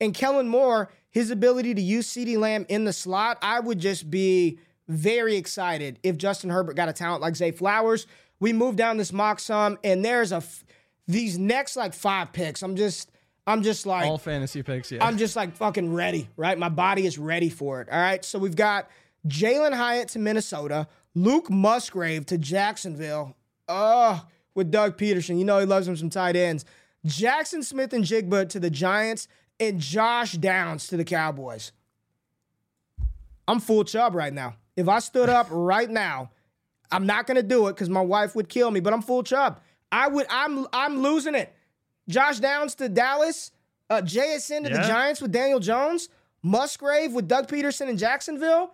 And Kellen Moore, his ability to use CeeDee Lamb in the slot, I would just be very excited if Justin Herbert got a talent like Zay Flowers. We move down this mock sum, and there's these next like five picks. I'm just like all fantasy picks. Yeah, I'm just like fucking ready, right? My body is ready for it. All right, so we've got Jalen Hyatt to Minnesota, Luke Musgrave to Jacksonville. With Doug Peterson, you know he loves him some tight ends. Jackson Smith and Jigba to the Giants, and Josh Downs to the Cowboys. I'm full Chubb right now. If I stood up right now, I'm not gonna do it because my wife would kill me. But I'm full Chubb. I'm losing it. Josh Downs to Dallas. JSN to the Giants with Daniel Jones. Musgrave with Doug Peterson in Jacksonville.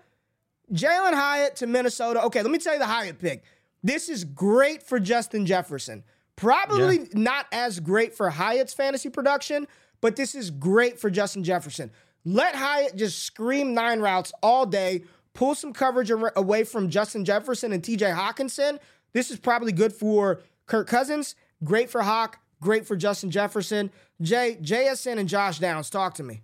Jalen Hyatt to Minnesota. Okay, let me tell you the Hyatt pick. This is great for Justin Jefferson. Probably not as great for Hyatt's fantasy production, but this is great for Justin Jefferson. Let Hyatt just scream nine routes all day, pull some coverage away from Justin Jefferson and TJ Hawkinson. This is probably good for Kirk Cousins, great for Hawk, great for Justin Jefferson. JSN and Josh Downs, talk to me.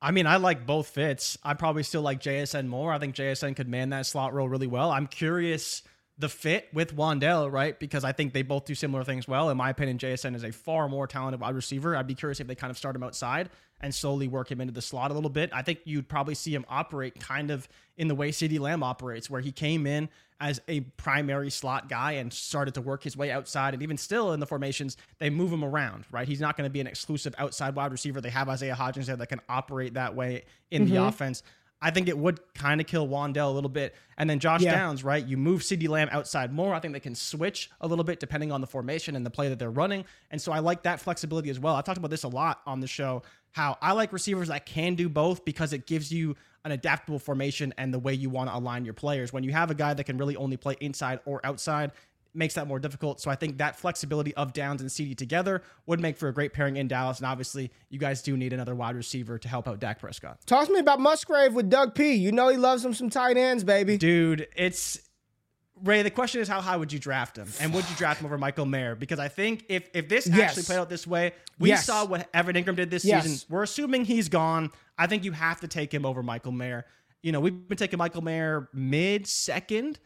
I mean, I like both fits. I probably still like JSN more. I think JSN could man that slot role really well. I'm curious the fit with Wandell, right? Because I think they both do similar things well. In my opinion, JSN is a far more talented wide receiver. I'd be curious if they kind of start him outside and slowly work him into the slot a little bit. I think you'd probably see him operate kind of in the way CeeDee Lamb operates, where he came in as a primary slot guy and started to work his way outside. And even still in the formations, they move him around, right? He's not going to be an exclusive outside wide receiver. They have Isaiah Hodgins there that can operate that way in the offense. I think it would kind of kill Wandell a little bit. And then Josh Downs, right? You move CeeDee Lamb outside more. I think they can switch a little bit depending on the formation and the play that they're running. And so I like that flexibility as well. I've talked about this a lot on the show, how I like receivers that can do both because it gives you an adaptable formation and the way you want to align your players. When you have a guy that can really only play inside or outside, it makes that more difficult. So I think that flexibility of Downs and CeeDee together would make for a great pairing in Dallas. And obviously you guys do need another wide receiver to help out Dak Prescott. Talk to me about Musgrave with Doug P. You know, he loves him some tight ends, baby. Dude, it's Ray. The question is, how high would you draft him? And would you draft him over Michael Mayer? Because I think if this actually played out this way, we saw what Evan Ingram did this season. We're assuming he's gone. I think you have to take him over Michael Mayer. You know, we've been taking Michael Mayer mid-second.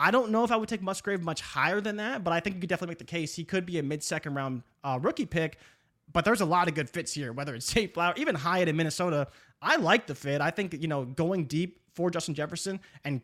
I don't know if I would take Musgrave much higher than that, but I think you could definitely make the case. He could be a mid-second round rookie pick, but there's a lot of good fits here, whether it's Zay Flowers, even Hyatt in Minnesota. I like the fit. I think, you know, going deep for Justin Jefferson, and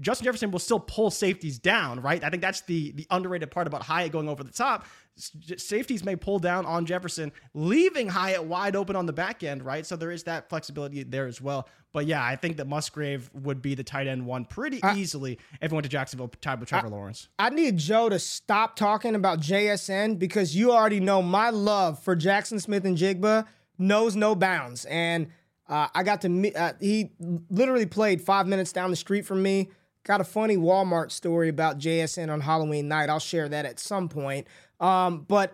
Justin Jefferson will still pull safeties down, right? I think that's the underrated part about Hyatt going over the top. Safeties may pull down on Jefferson, leaving Hyatt wide open on the back end, right? So there is that flexibility there as well. But yeah, I think that Musgrave would be the tight end one pretty easily if it went to Jacksonville, tied with Trevor Lawrence. I need Joe to stop talking about JSN because you already know my love for Jackson Smith and Jigba knows no bounds. And I got to meet, he literally played 5 minutes down the street from me. Got a funny Walmart story about JSN on Halloween night. I'll share that at some point. But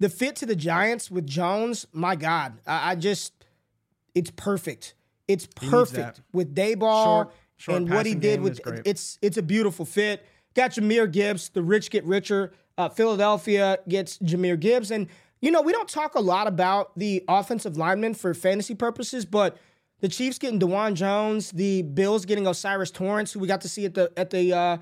the fit to the Giants with Jones, my God, I just, it's perfect. It's perfect with Dayball short and what he did with, it's a beautiful fit. Got Jahmyr Gibbs, the rich get richer. Philadelphia gets Jahmyr Gibbs. And you know, we don't talk a lot about the offensive linemen for fantasy purposes, but the Chiefs getting DeJuan Jones, the Bills getting Osiris Torrance, who we got to see at the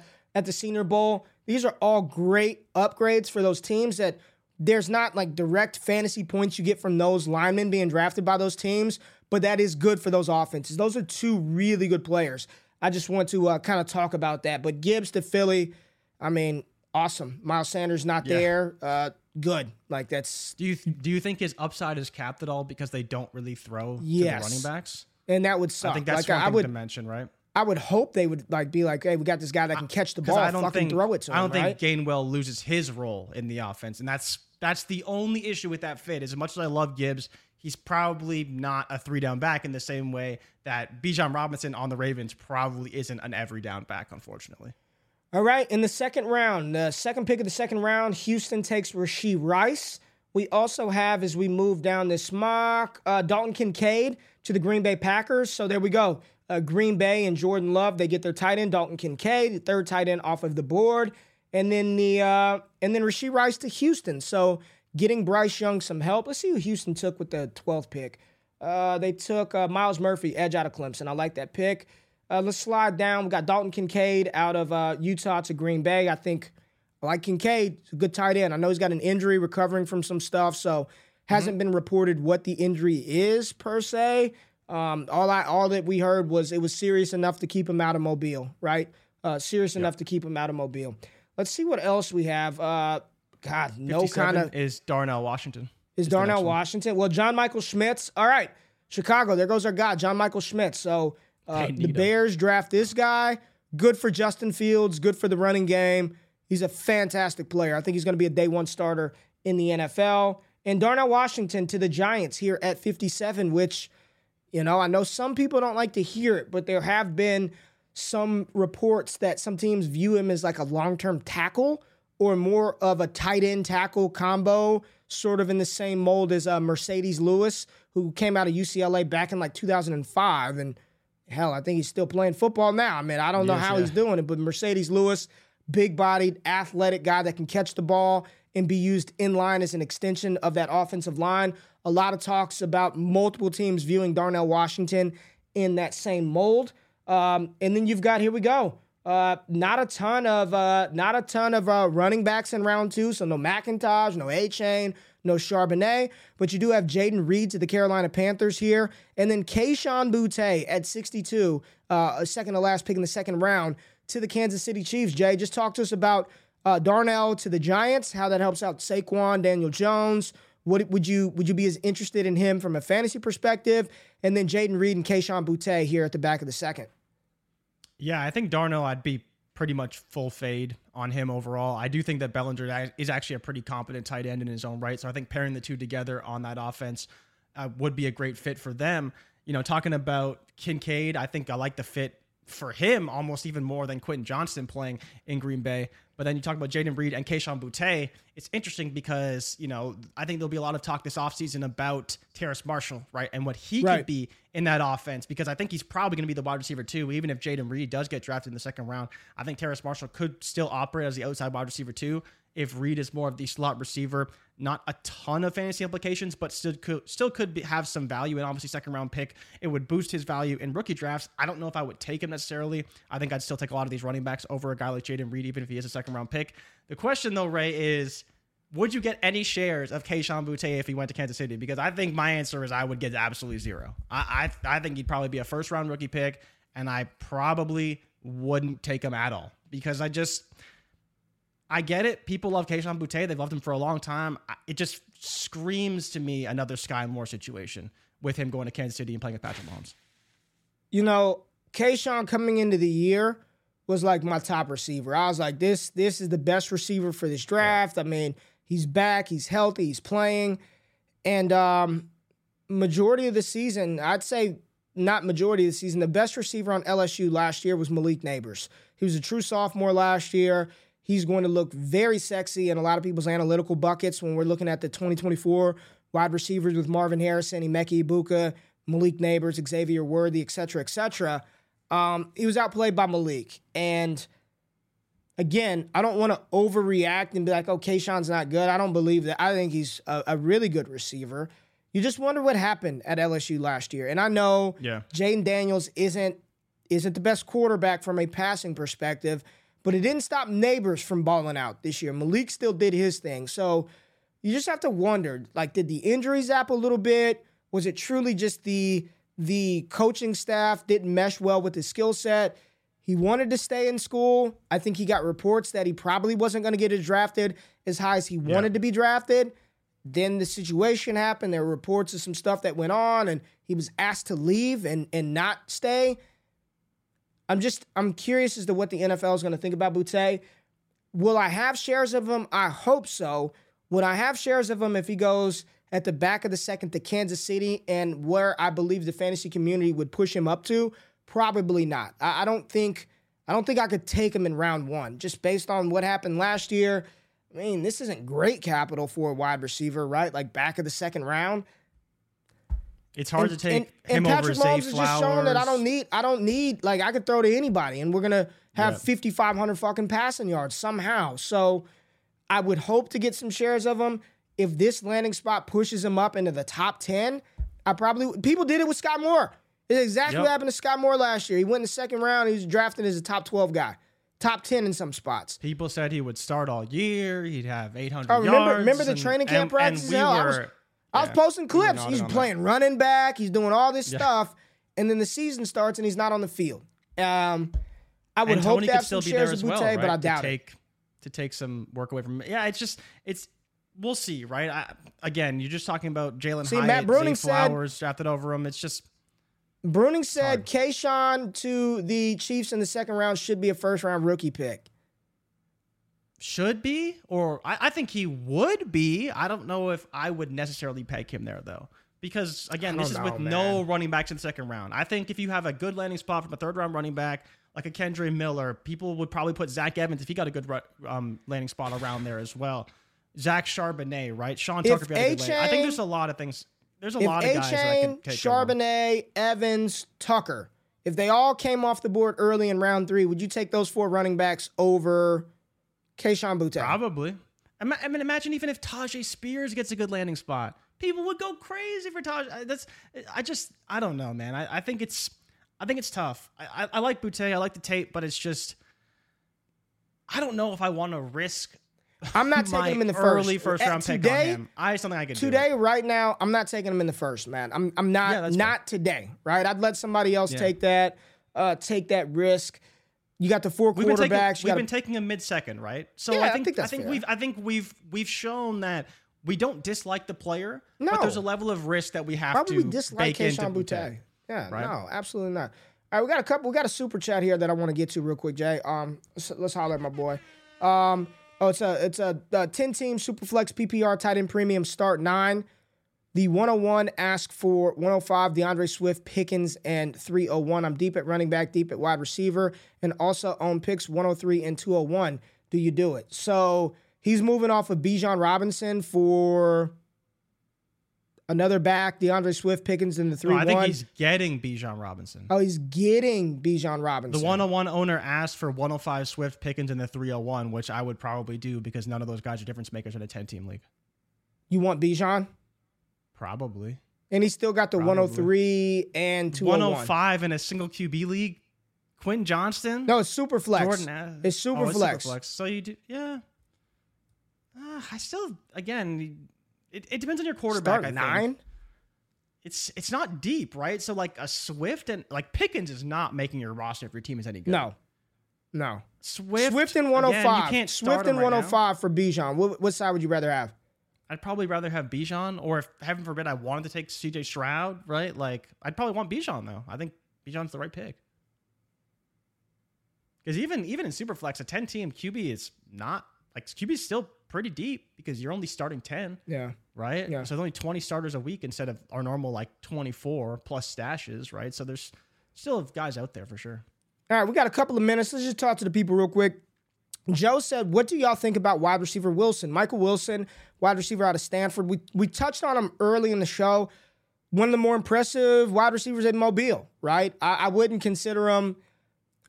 Senior Bowl. These are all great upgrades for those teams that there's not like direct fantasy points you get from those linemen being drafted by those teams, but that is good for those offenses. Those are two really good players. I just want to kind of talk about that. But Gibbs to Philly, I mean, awesome. Miles Sanders not there. Good. Like that's. Do you think his upside is capped at all because they don't really throw to the running backs? And that would suck. I think that's like, one thing to mention, right? I would hope they would like be like, hey, we got this guy that can catch the ball, throw it to him. I don't think Gainwell loses his role in the offense, and that's the only issue with that fit. As much as I love Gibbs, he's probably not a three-down back in the same way that Bijan Robinson on the Ravens probably isn't an every-down back, unfortunately. All right, in the second round, the second pick of the second round, Houston takes Rashee Rice. We also have, as we move down this mock, Dalton Kincaid to the Green Bay Packers. So there we go. Green Bay and Jordan Love, they get their tight end, Dalton Kincaid, the third tight end off of the board. And then and then Rashee Rice to Houston. So getting Bryce Young some help. Let's see who Houston took with the 12th pick. They took Myles Murphy, edge out of Clemson. I like that pick. Let's slide down. We got Dalton Kincaid out of Utah to Green Bay. I think I like Kincaid. He's a good tight end. I know he's got an injury, recovering from some stuff, so hasn't been reported what the injury is per se. All that we heard was it was serious enough to keep him out of Mobile, right? Enough to keep him out of Mobile. Let's see what else we have. No kind of is Darnell Washington. Well, John Michael Schmitz. All right, Chicago. There goes our guy, John Michael Schmitz. So the Bears draft this guy. Good for Justin Fields. Good for the running game. He's a fantastic player. I think he's going to be a day one starter in the NFL. And Darnell Washington to the Giants here at 57, which. You know, I know some people don't like to hear it, but there have been some reports that some teams view him as like a long-term tackle or more of a tight end tackle combo, sort of in the same mold as Mercedes Lewis, who came out of UCLA back in like 2005. And hell, I think he's still playing football now. I mean, I don't know how he's doing it, but Mercedes Lewis, big-bodied, athletic guy that can catch the ball and be used in line as an extension of that offensive line. A lot of talks about multiple teams viewing Darnell Washington in that same mold. And then you've got, here we go, not a ton of running backs in round two, so no McIntosh, no Achane, no Charbonnet, but you do have Jayden Reed to the Carolina Panthers here, and then Kayshon Boutte at 62, second to last pick in the second round, to the Kansas City Chiefs. Jay, just talk to us about Darnell to the Giants, how that helps out Saquon, Daniel Jones. What would you be as interested in him from a fantasy perspective? And then Jayden Reed and Kayshon Boutte here at the back of the second. Yeah, I think Darnell, I'd be pretty much full fade on him overall. I do think that Bellinger is actually a pretty competent tight end in his own right. So I think pairing the two together on that offense would be a great fit for them. You know, talking about Kincaid, I think I like the fit for him almost even more than Quentin Johnston playing in Green Bay. But then you talk about Jayden Reed and Kayshon Boutte. It's interesting because, you know, I think there'll be a lot of talk this offseason about Terrace Marshall, right? And what he could be in that offense, because I think he's probably going to be the wide receiver too. Even if Jayden Reed does get drafted in the second round, I think Terrace Marshall could still operate as the outside wide receiver too. If Reed is more of the slot receiver, not a ton of fantasy implications, but still could have some value. And obviously second round pick, it would boost his value in rookie drafts. I don't know if I would take him necessarily. I think I'd still take a lot of these running backs over a guy like Jayden Reed, even if he is a second round pick. The question though, Ray, is would you get any shares of Kayshon Boutte if he went to Kansas City? Because I think my answer is I would get absolutely zero. I think he'd probably be a first round rookie pick, and I probably wouldn't take him at all because I get it. People love Kayshon Boutte. They've loved him for a long time. It just screams to me another Sky Moore situation with him going to Kansas City and playing with Patrick Mahomes. You know, Kayshon coming into the year was like my top receiver. I was like, this is the best receiver for this draft. Yeah. I mean, he's back, he's healthy, he's playing. And majority of the season, I'd say not majority of the season, the best receiver on LSU last year was Malik Nabers. He was a true sophomore last year. He's going to look very sexy in a lot of people's analytical buckets when we're looking at the 2024 wide receivers with Marvin Harrison, Emeka Ibuka, Malik Nabers, Xavier Worthy, et cetera, et cetera. He was outplayed by Malik. And again, I don't want to overreact and be like, oh, Kayshon's not good. I don't believe that. I think he's a really good receiver. You just wonder what happened at LSU last year. And I know Jayden Daniels isn't the best quarterback from a passing perspective, But it didn't stop Neighbors from balling out this year. Malik still did his thing. So you just have to wonder, like, did the injuries zap a little bit? Was it truly just the coaching staff didn't mesh well with his skill set? He wanted to stay in school. I think he got reports that he probably wasn't going to get drafted as high as he wanted to be drafted. Then the situation happened. There were reports of some stuff that went on, and he was asked to leave and not stay. I'm curious as to what the NFL is going to think about Boutte. Will I have shares of him? I hope so. Would I have shares of him if he goes at the back of the second to Kansas City and where I believe the fantasy community would push him up to? Probably not. I don't think I could take him in round one, just based on what happened last year. I mean, this isn't great capital for a wide receiver, right? Like back of the second round. It's hard to take him over, say, Flowers. And Patrick Mahomes has just shown that I don't need, like, I could throw to anybody, and we're going to have 5,500 fucking passing yards somehow. So I would hope to get some shares of him. If this landing spot pushes him up into the top 10, people did it with Scott Moore. It's exactly what happened to Scott Moore last year. He went in the second round. He was drafted as a top 12 guy, top 10 in some spots. People said he would start all year. He'd have 800 yards. Remember the training camp practices? I was posting clips. He's playing running back. He's doing all this stuff. And then the season starts, and he's not on the field. I would hope that still be there as well, right? But I doubt it. To take some work away from him. Yeah, it's we'll see, right? Again, you're just talking about Jalen Hyatt, Zay Flowers drafted over him. It's just... Bruning said Kayshawn to the Chiefs in the second round should be a first-round rookie pick. Should be? Or I think he would be. I don't know if I would necessarily peg him there, though. Because, again, no running backs in the second round. I think if you have a good landing spot from a third-round running back, like a Kendra Miller, people would probably put Zach Evans, if he got a good landing spot, around there as well. Zach Charbonnet, right? Sean Tucker. I think there's a lot of things. There's a lot of guys that I can take. Charbonnet, Evans, Tucker. If they all came off the board early in round three, would you take those four running backs over Kayshawn Boutte? Probably. I mean, imagine even if Tyjae Spears gets a good landing spot. People would go crazy for Tyjae. I don't know, man. I think it's tough. I like Boutte. I like the tape, but it's just, I don't know if I want to risk. I'm not taking him in the first. Early first-round pick on him. Right now, I'm not taking him in the first, man. I'm not, not today, right? I'd let somebody else take that risk. You got the four quarterbacks. We've been taking him mid-second, right? So yeah, I think we've shown that we don't dislike the player, but there's a level of risk that we have to bake into. Why would we dislike Kayshawn Boutte? Yeah, right? No, absolutely not. All right, we got a super chat here that I want to get to real quick, Jay. Let's holler at my boy. Oh, it's a 10-team Superflex PPR tight end premium start 9. The 101 ask for 105, DeAndre Swift, Pickens, and 301. I'm deep at running back, deep at wide receiver, and also own picks 103 and 201. Do you do it? So he's moving off of Bijan Robinson for another back, DeAndre Swift, Pickens, and the 3-1. I think he's getting Bijan Robinson. Oh, he's getting Bijan Robinson. The 101 owner asked for 105 Swift, Pickens, and the 301, which I would probably do because none of those guys are difference makers in a 10-team league. You want Bijan? Probably. And he's still got the 103 and 201. 105 in a single QB league? Quentin Johnston? No, it's super flex. Jordan Addison. It's super flex. Super flex. So you do, yeah. I still, again... It depends on your quarterback. Start 9? It's not deep, right? So like a Swift and like Pickens is not making your roster if your team is any good. No. Swift and 105. Again, you can't start Swift and 105 right for Bijan. What side would you rather have? I'd probably rather have Bijan, or if heaven forbid I wanted to take CJ Stroud, right? Like I'd probably want Bijan though. I think Bijan's the right pick. Because even in Superflex, a 10-team QB is not like QB's still pretty deep because you're only starting 10. Yeah. Right? Yeah. So there's only 20 starters a week instead of our normal like 24 plus stashes, right? So there's still guys out there for sure. All right, we got a couple of minutes. Let's just talk to the people real quick. Joe said, what do y'all think about wide receiver Wilson? Michael Wilson, wide receiver out of Stanford. We touched on him early in the show. One of the more impressive wide receivers in Mobile, right? I wouldn't consider him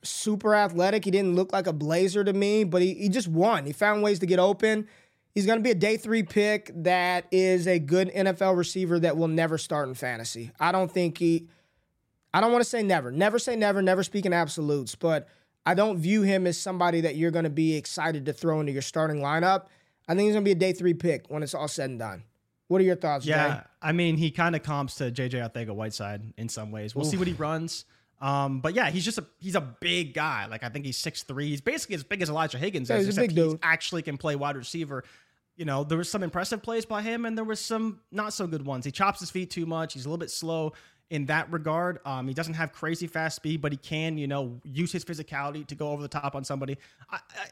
super athletic. He didn't look like a blazer to me, but he just won. He found ways to get open. He's going to be a day 3 pick that is a good NFL receiver that will never start in fantasy. I don't want to say never. Never say never. Never speak in absolutes. But I don't view him as somebody that you're going to be excited to throw into your starting lineup. I think he's going to be a day three pick when it's all said and done. What are your thoughts, Jay? I mean, he kind of comps to J.J. Arcega-Whiteside in some ways. We'll see what he runs. But yeah, he's just he's a big guy. Like, I think he's 6'3". He's basically as big as Elijah Higgins. Yeah, he's a big dude. He actually can play wide receiver. You know, there was some impressive plays by him, and there was some not so good ones. He chops his feet too much. He's a little bit slow in that regard. He doesn't have crazy fast speed, but he can, you know, use his physicality to go over the top on somebody.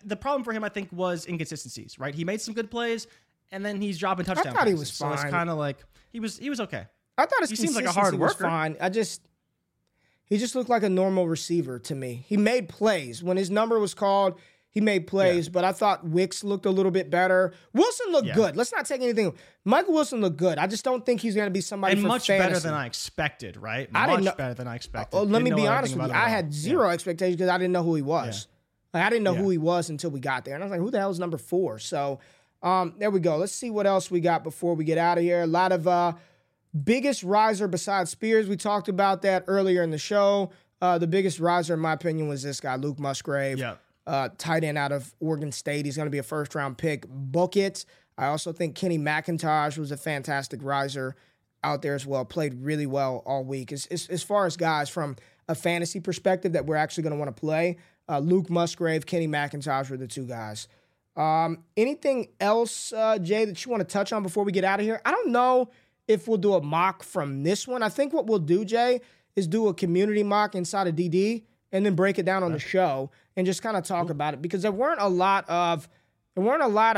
The problem for him, I think, was inconsistencies, right? He made some good plays, and then he's dropping touchdown passes. I thought he was fine. So it's kind of like he was okay. I thought his consistency was fine. He seems like a hard worker. He just looked like a normal receiver to me. He made plays. When his number was called, he made plays, but I thought Wicks looked a little bit better. Wilson looked good. Let's not take anything. Michael Wilson looked good. I just don't think he's going to be somebody for fantasy. And much better than I expected, right? Much better than I expected. Let me be honest with you. I had zero expectations because I didn't know who he was. Yeah. Like, I didn't know who he was until we got there. And I was like, who the hell is number 4? So there we go. Let's see what else we got before we get out of here. A lot of biggest riser besides Spears. We talked about that earlier in the show. The biggest riser, in my opinion, was this guy, Luke Musgrave. Yeah. Tight end out of Oregon State. He's going to be a first-round pick. Bucket. I also think Kenny McIntosh was a fantastic riser out there as well. Played really well all week. As far as guys from a fantasy perspective that we're actually going to want to play, Luke Musgrave, Kenny McIntosh were the two guys. Anything else, Jay, that you want to touch on before we get out of here? I don't know if we'll do a mock from this one. I think what we'll do, Jay, is do a community mock inside of DD and then break it down on the show and just kind of talk about it, because there weren't a lot of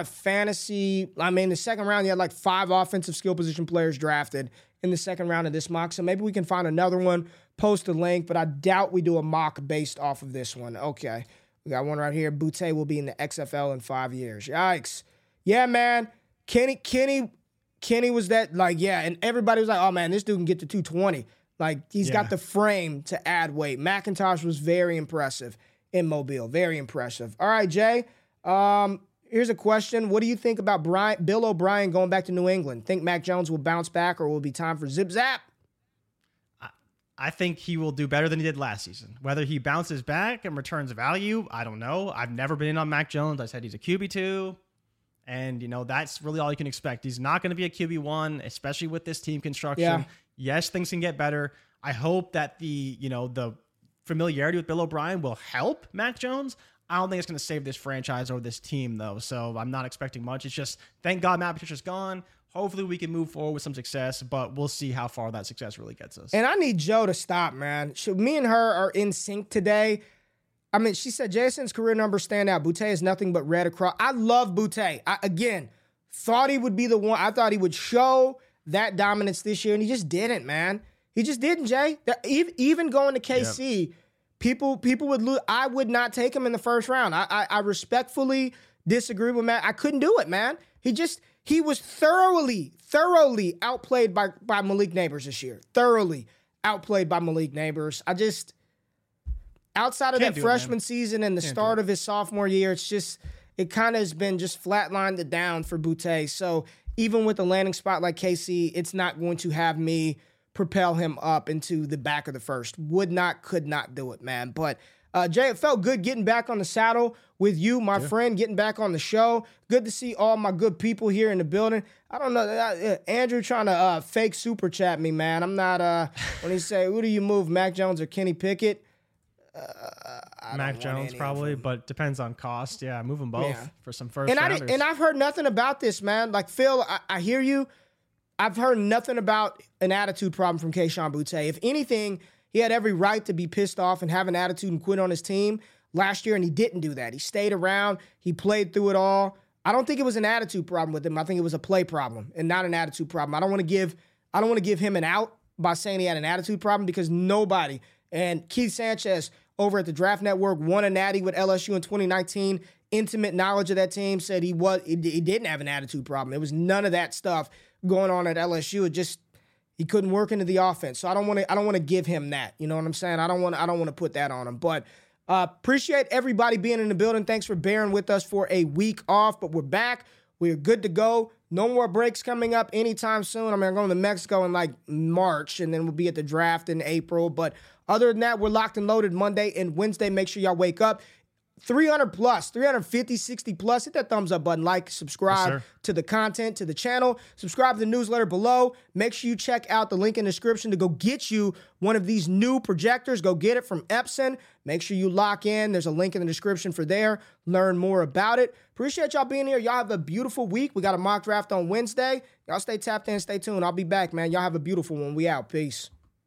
fantasy. I mean, the second round, you had like 5 offensive skill position players drafted in the second round of this mock. So maybe we can find another one, post a link, but I doubt we do a mock based off of this one. Okay. We got one right here. Boutte will be in the XFL in 5 years. Yikes. Yeah, man. Kenny was that, like, yeah. And everybody was like, oh man, this dude can get to 220. Like, he's got the frame to add weight. McIntosh was very impressive in Mobile. Very impressive. All right, Jay, here's a question. What do you think about Bill O'Brien going back to New England? Think Mac Jones will bounce back, or will it be time for Zip Zap? I think he will do better than he did last season. Whether he bounces back and returns value, I don't know. I've never been in on Mac Jones. I said he's a QB2. And, you know, that's really all you can expect. He's not going to be a QB1, especially with this team construction. Yeah. Yes, things can get better. I hope that the familiarity with Bill O'Brien will help Mac Jones. I don't think it's going to save this franchise or this team, though, so I'm not expecting much. It's just, thank God Matt Patricia's gone. Hopefully we can move forward with some success, but we'll see how far that success really gets us. And I need Joe to stop, man. Me and her are in sync today. I mean, she said, Jason's career numbers stand out. Boutte is nothing but red across. I love Boutte. Again, thought he would be the one. I thought he would show that dominance this year, and he just didn't, man. He just didn't, Jay. Even going to KC, people would lose. I would not take him in the first round. I respectfully disagree with Matt. I couldn't do it, man. He was thoroughly outplayed by Malik Nabers this year. Thoroughly outplayed by Malik Nabers. I just, outside of that freshman season and the start of his sophomore year, it's just, it kind of has been just flatlined down for Boutte. So even with a landing spot like KC, it's not going to have me propel him up into the back of the first. Could not do it, man. But, Jay, it felt good getting back on the saddle with you, my friend, getting back on the show. Good to see all my good people here in the building. I don't know. Andrew trying to fake super chat me, man. I'm not, when he say, who do you move, Mac Jones or Kenny Pickett? Mac Jones probably, but depends on cost. Yeah, move them both for some first rounders. And I've heard nothing about this, man. Like, Phil, I hear you. I've heard nothing about an attitude problem from Keishawn Boutte. If anything, he had every right to be pissed off and have an attitude and quit on his team last year, and he didn't do that. He stayed around. He played through it all. I don't think it was an attitude problem with him. I think it was a play problem and not an attitude problem. I don't want to give him an out by saying he had an attitude problem, because nobody – and Keith Sanchez over at the Draft Network won a natty with LSU in 2019. Intimate knowledge of that team said he didn't have an attitude problem. It was none of that stuff going on at LSU. It just, he couldn't work into the offense. So I don't want to give him that. You know what I'm saying? I don't want to put that on him. But appreciate everybody being in the building. Thanks for bearing with us for a week off, but we're back. We are good to go. No more breaks coming up anytime soon. I mean, I'm going to Mexico in like March, and then we'll be at the draft in April. But other than that, we're locked and loaded Monday and Wednesday. Make sure y'all wake up. 300 plus, 350, 60 plus. Hit that thumbs up button. Like, subscribe to the content, to the channel. Subscribe to the newsletter below. Make sure you check out the link in the description to go get you one of these new projectors. Go get it from Epson. Make sure you lock in. There's a link in the description for there. Learn more about it. Appreciate y'all being here. Y'all have a beautiful week. We got a mock draft on Wednesday. Y'all stay tapped in. Stay tuned. I'll be back, man. Y'all have a beautiful one. We out. Peace.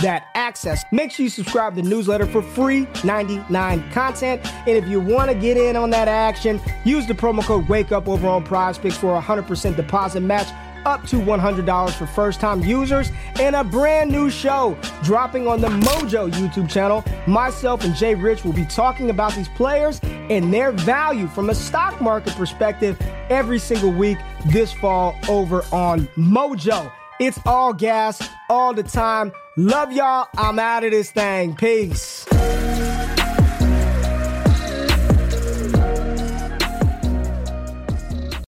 that access. Make sure you subscribe to the newsletter for free 99 content. And if you want to get in on that action, use the promo code WakeUp over on PrizePicks for a 100% deposit match up to $100 for first-time users, and a brand new show dropping on the Mojo YouTube channel. Myself and Jay Rich will be talking about these players and their value from a stock market perspective every single week this fall over on Mojo. It's all gas, all the time. Love y'all. I'm out of this thing. Peace.